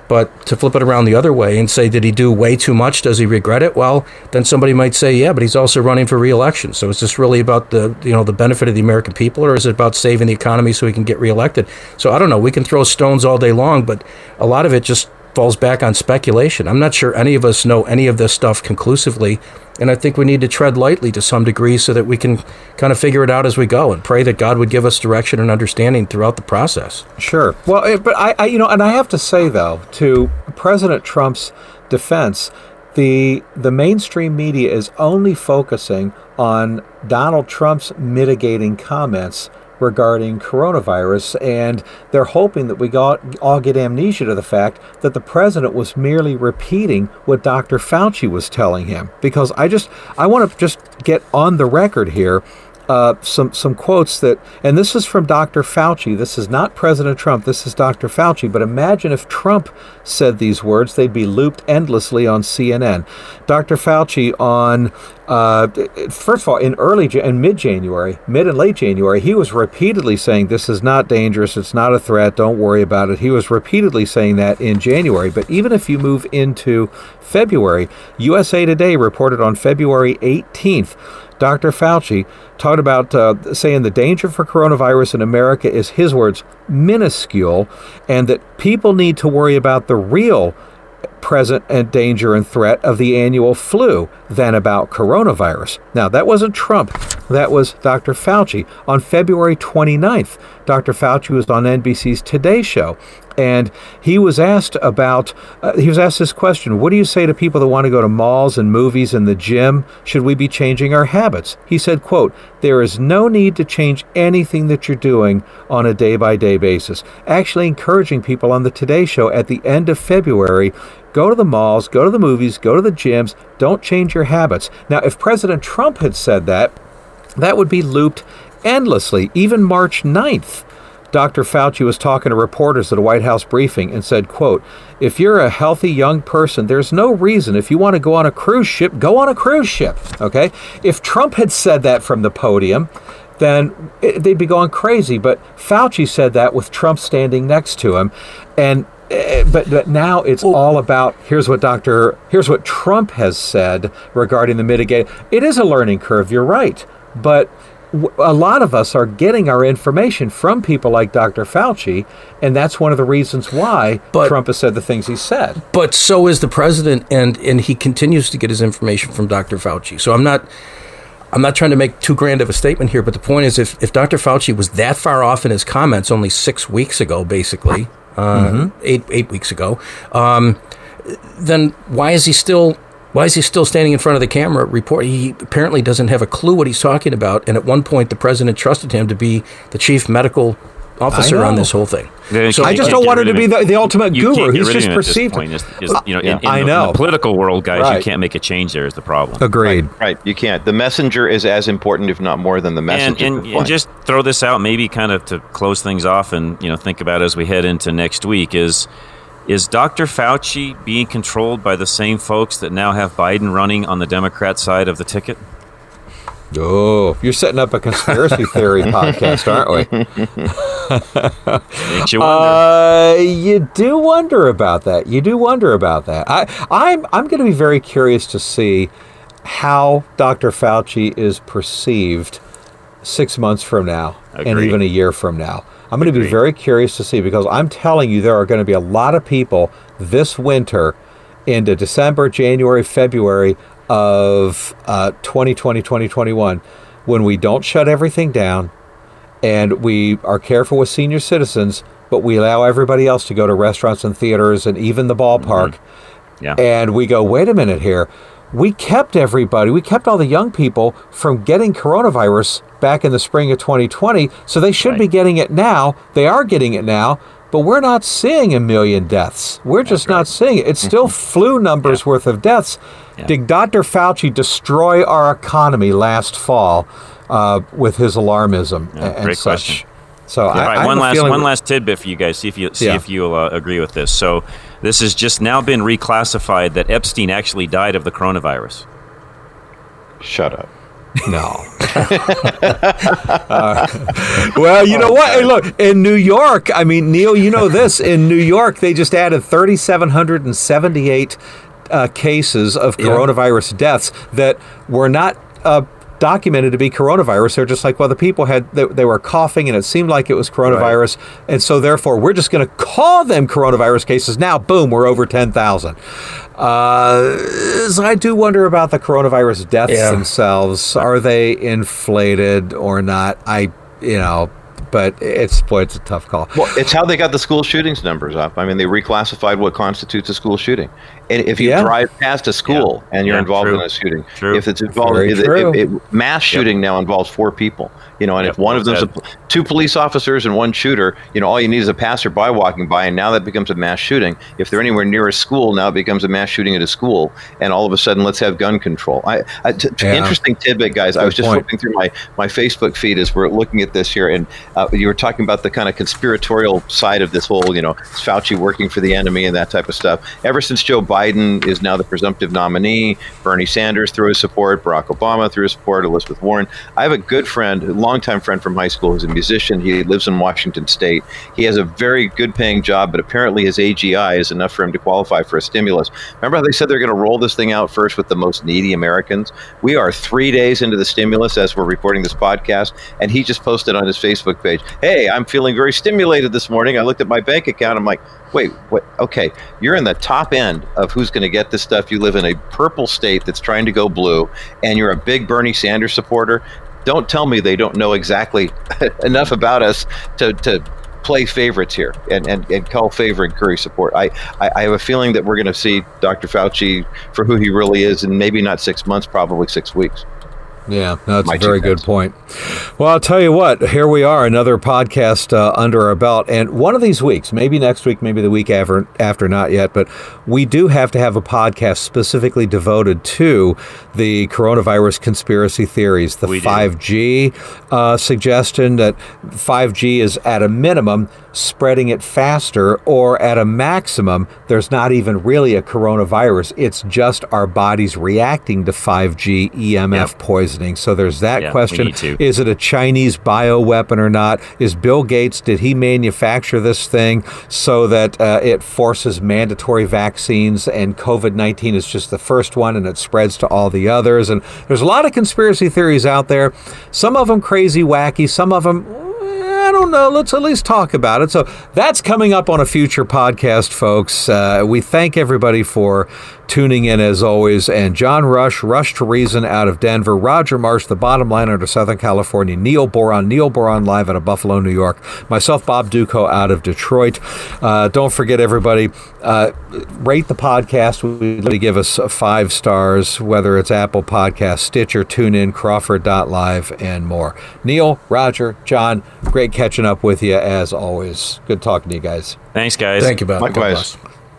But to flip it around the other way and say, did he do way too much? Does he regret it? Well, then somebody might say, yeah, but he's also running for re-election. So is this really about the the benefit of the American people, or is it about saving the economy so he can get reelected? So I don't know. We can throw stones all day long, but a lot of it just falls back on speculation. I'm not sure any of us know any of this stuff conclusively, and I think we need to tread lightly to some degree so that we can kind of figure it out as we go and pray that God would give us direction and understanding throughout the process. Sure. Well, but I and I have to say, though, to President Trump's defense, the mainstream media is only focusing on Donald Trump's mitigating comments regarding coronavirus, and they're hoping that we all get amnesia to the fact that the president was merely repeating what Dr. Fauci was telling him. Because I want to just get on the record here some quotes that, and this is from Dr. Fauci. This is not President Trump. This is Dr. Fauci. But imagine if Trump said these words, they'd be looped endlessly on CNN. Dr. Fauci on, first of all, mid and late January, he was repeatedly saying, this is not dangerous. It's not a threat. Don't worry about it. He was repeatedly saying that in January. But even if you move into February, USA Today reported on February 18th, Dr. Fauci talked about saying the danger for coronavirus in America is, his words, minuscule, and that people need to worry about the real present and danger and threat of the annual flu than about coronavirus. Now, that wasn't Trump. That was Dr. Fauci. On February 29th, Dr. Fauci was on NBC's Today Show, and he was asked about, this question, what do you say to people that want to go to malls and movies and the gym? Should we be changing our habits? He said, quote, there is no need to change anything that you're doing on a day-by-day basis. Actually encouraging people on the Today Show at the end of February, go to the malls, go to the movies, go to the gyms, don't change your habits. Now, if President Trump had said that, that would be looped endlessly, even March 9th. Dr. Fauci was talking to reporters at a White House briefing and said, quote, if you're a healthy young person, there's no reason. If you want to go on a cruise ship, go on a cruise ship, okay? If Trump had said that from the podium, then they'd be going crazy. But Fauci said that with Trump standing next to him. And but now it's all about, here's what Trump has said regarding the mitigation. It is a learning curve, you're right, but a lot of us are getting our information from people like Dr. Fauci, and that's one of the reasons why Trump has said the things he said. But so is the president, and he continues to get his information from Dr. Fauci. So I'm not trying to make too grand of a statement here, but the point is if Dr. Fauci was that far off in his comments only 6 weeks ago, basically, eight weeks ago, then why is he still standing in front of the camera reporting? He apparently doesn't have a clue what he's talking about. And at one point, the president trusted him to be the chief medical officer on this whole thing. So I just don't want him to be the ultimate guru. He's just perceived. In the political world, guys, right. You can't make a change. There is the problem. Agreed. Right. You can't. The messenger is as important, if not more, than the messenger. And just throw this out, maybe kind of to close things off, and think about as we head into next week is. Is Dr. Fauci being controlled by the same folks that now have Biden running on the Democrat side of the ticket? Oh, you're setting up a conspiracy theory podcast, aren't we? Makes you wonder. You do wonder about that. I'm going to be very curious to see how Dr. Fauci is perceived 6 months from now. Agreed. And even a year from now. I'm going to be very curious to see, because I'm telling you there are going to be a lot of people this winter into December, January, February of 2020, 2021, when we don't shut everything down and we are careful with senior citizens, but we allow everybody else to go to restaurants and theaters and even the ballpark. Mm-hmm. Yeah. And we go, wait a minute here. We kept all the young people from getting coronavirus back in the spring of 2020, so they should be getting it now. They are getting it now, but we're not seeing 1 million deaths. We're just not seeing it. It's still flu numbers worth of deaths. Yeah. Did Dr. Fauci destroy our economy last fall with his alarmism and great such? Question. So yeah, one last tidbit for you guys. See if you'll agree with this. So this has just now been reclassified that Epstein actually died of the coronavirus. Shut up. No. Well, you know what? Hey, look, in New York, I mean, Neil, you know this. In New York, they just added 3,778 cases of coronavirus deaths that were not documented to be coronavirus. They're just like, well, the people they were coughing and it seemed like it was coronavirus, right. And so therefore we're just going to call them coronavirus cases. Now boom, we're over 10,000. So I do wonder about the coronavirus deaths themselves. Are they inflated or not? But it's a tough call. Well, it's how they got the school shootings numbers up. I mean, they reclassified what constitutes a school shooting. And if you drive past a school and you're involved in a shooting, if it's involved, mass shooting now involves four people. And if one of them's two police officers and one shooter, all you need is a passerby walking by, and now that becomes a mass shooting. If they're anywhere near a school, now it becomes a mass shooting at a school, and all of a sudden, let's have gun control. Interesting tidbit, guys. I was just flipping through my Facebook feed as we're looking at this here, and you were talking about the kind of conspiratorial side of this whole, Fauci working for the enemy and that type of stuff. Ever since Joe Biden is now the presumptive nominee, Bernie Sanders threw his support, Barack Obama threw his support, Elizabeth Warren. I have a good friend, a longtime friend from high school, who's a musician. He lives in Washington State. He has a very good paying job, but apparently his AGI is enough for him to qualify for a stimulus. Remember how they said they're going to roll this thing out first with the most needy Americans? We are 3 days into the stimulus as we're recording this podcast, and he just posted on his Facebook page, hey, I'm feeling very stimulated this morning. I looked at my bank account. I'm like, wait, what? Okay, you're in the top end of who's going to get this stuff. You live in a purple state that's trying to go blue, and you're a big Bernie Sanders supporter. Don't tell me they don't know exactly enough about us to play favorites here and call favor and curry support. I have a feeling that we're going to see Dr. Fauci for who he really is in maybe not 6 months, probably 6 weeks. Yeah, that's a very good point. Well, I'll tell you what, here we are, another podcast under our belt. And one of these weeks, maybe next week, maybe the week after, not yet, but we do have to have a podcast specifically devoted to the coronavirus conspiracy theories, the 5G suggestion that 5G is at a minimum spreading it faster, or at a maximum, there's not even really a coronavirus. It's just our bodies reacting to 5G EMF poisoning. So there's that question. Is it a Chinese bioweapon or not? Is Bill Gates, did he manufacture this thing so that it forces mandatory vaccines, and COVID-19 is just the first one and it spreads to all the others? And there's a lot of conspiracy theories out there. Some of them crazy, wacky, some of them, I don't know. Let's at least talk about it. So that's coming up on a future podcast, folks. We thank everybody for tuning in, as always. And John Rush, Rush to Reason out of Denver, Roger Marsh, The Bottom Line out of Southern California, Neil Boron live out of Buffalo, New York, myself, Bob Duco out of Detroit. Don't forget, everybody, rate the podcast. We'd give us 5 stars, whether it's Apple Podcasts, Stitcher, TuneIn, Crawford.live, and more. Neil, Roger, John, great catching up with you as always. Good talking to you guys. Thanks, guys. Thank you, Bob. Likewise.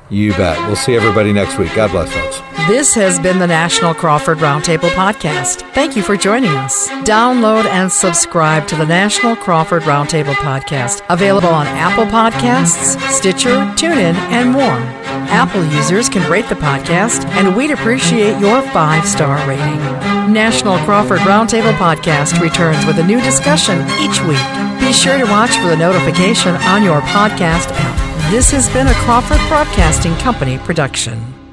You bet. We'll see everybody next week. God bless, folks. This has been the National Crawford Roundtable Podcast. Thank you for joining us. Download and subscribe to the National Crawford Roundtable Podcast, available on Apple Podcasts, Stitcher, TuneIn, and more. Apple users can rate the podcast, and we'd appreciate your 5-star rating. National Crawford Roundtable Podcast returns with a new discussion each week. Be sure to watch for the notification on your podcast app. This has been a Crawford Broadcasting Company production.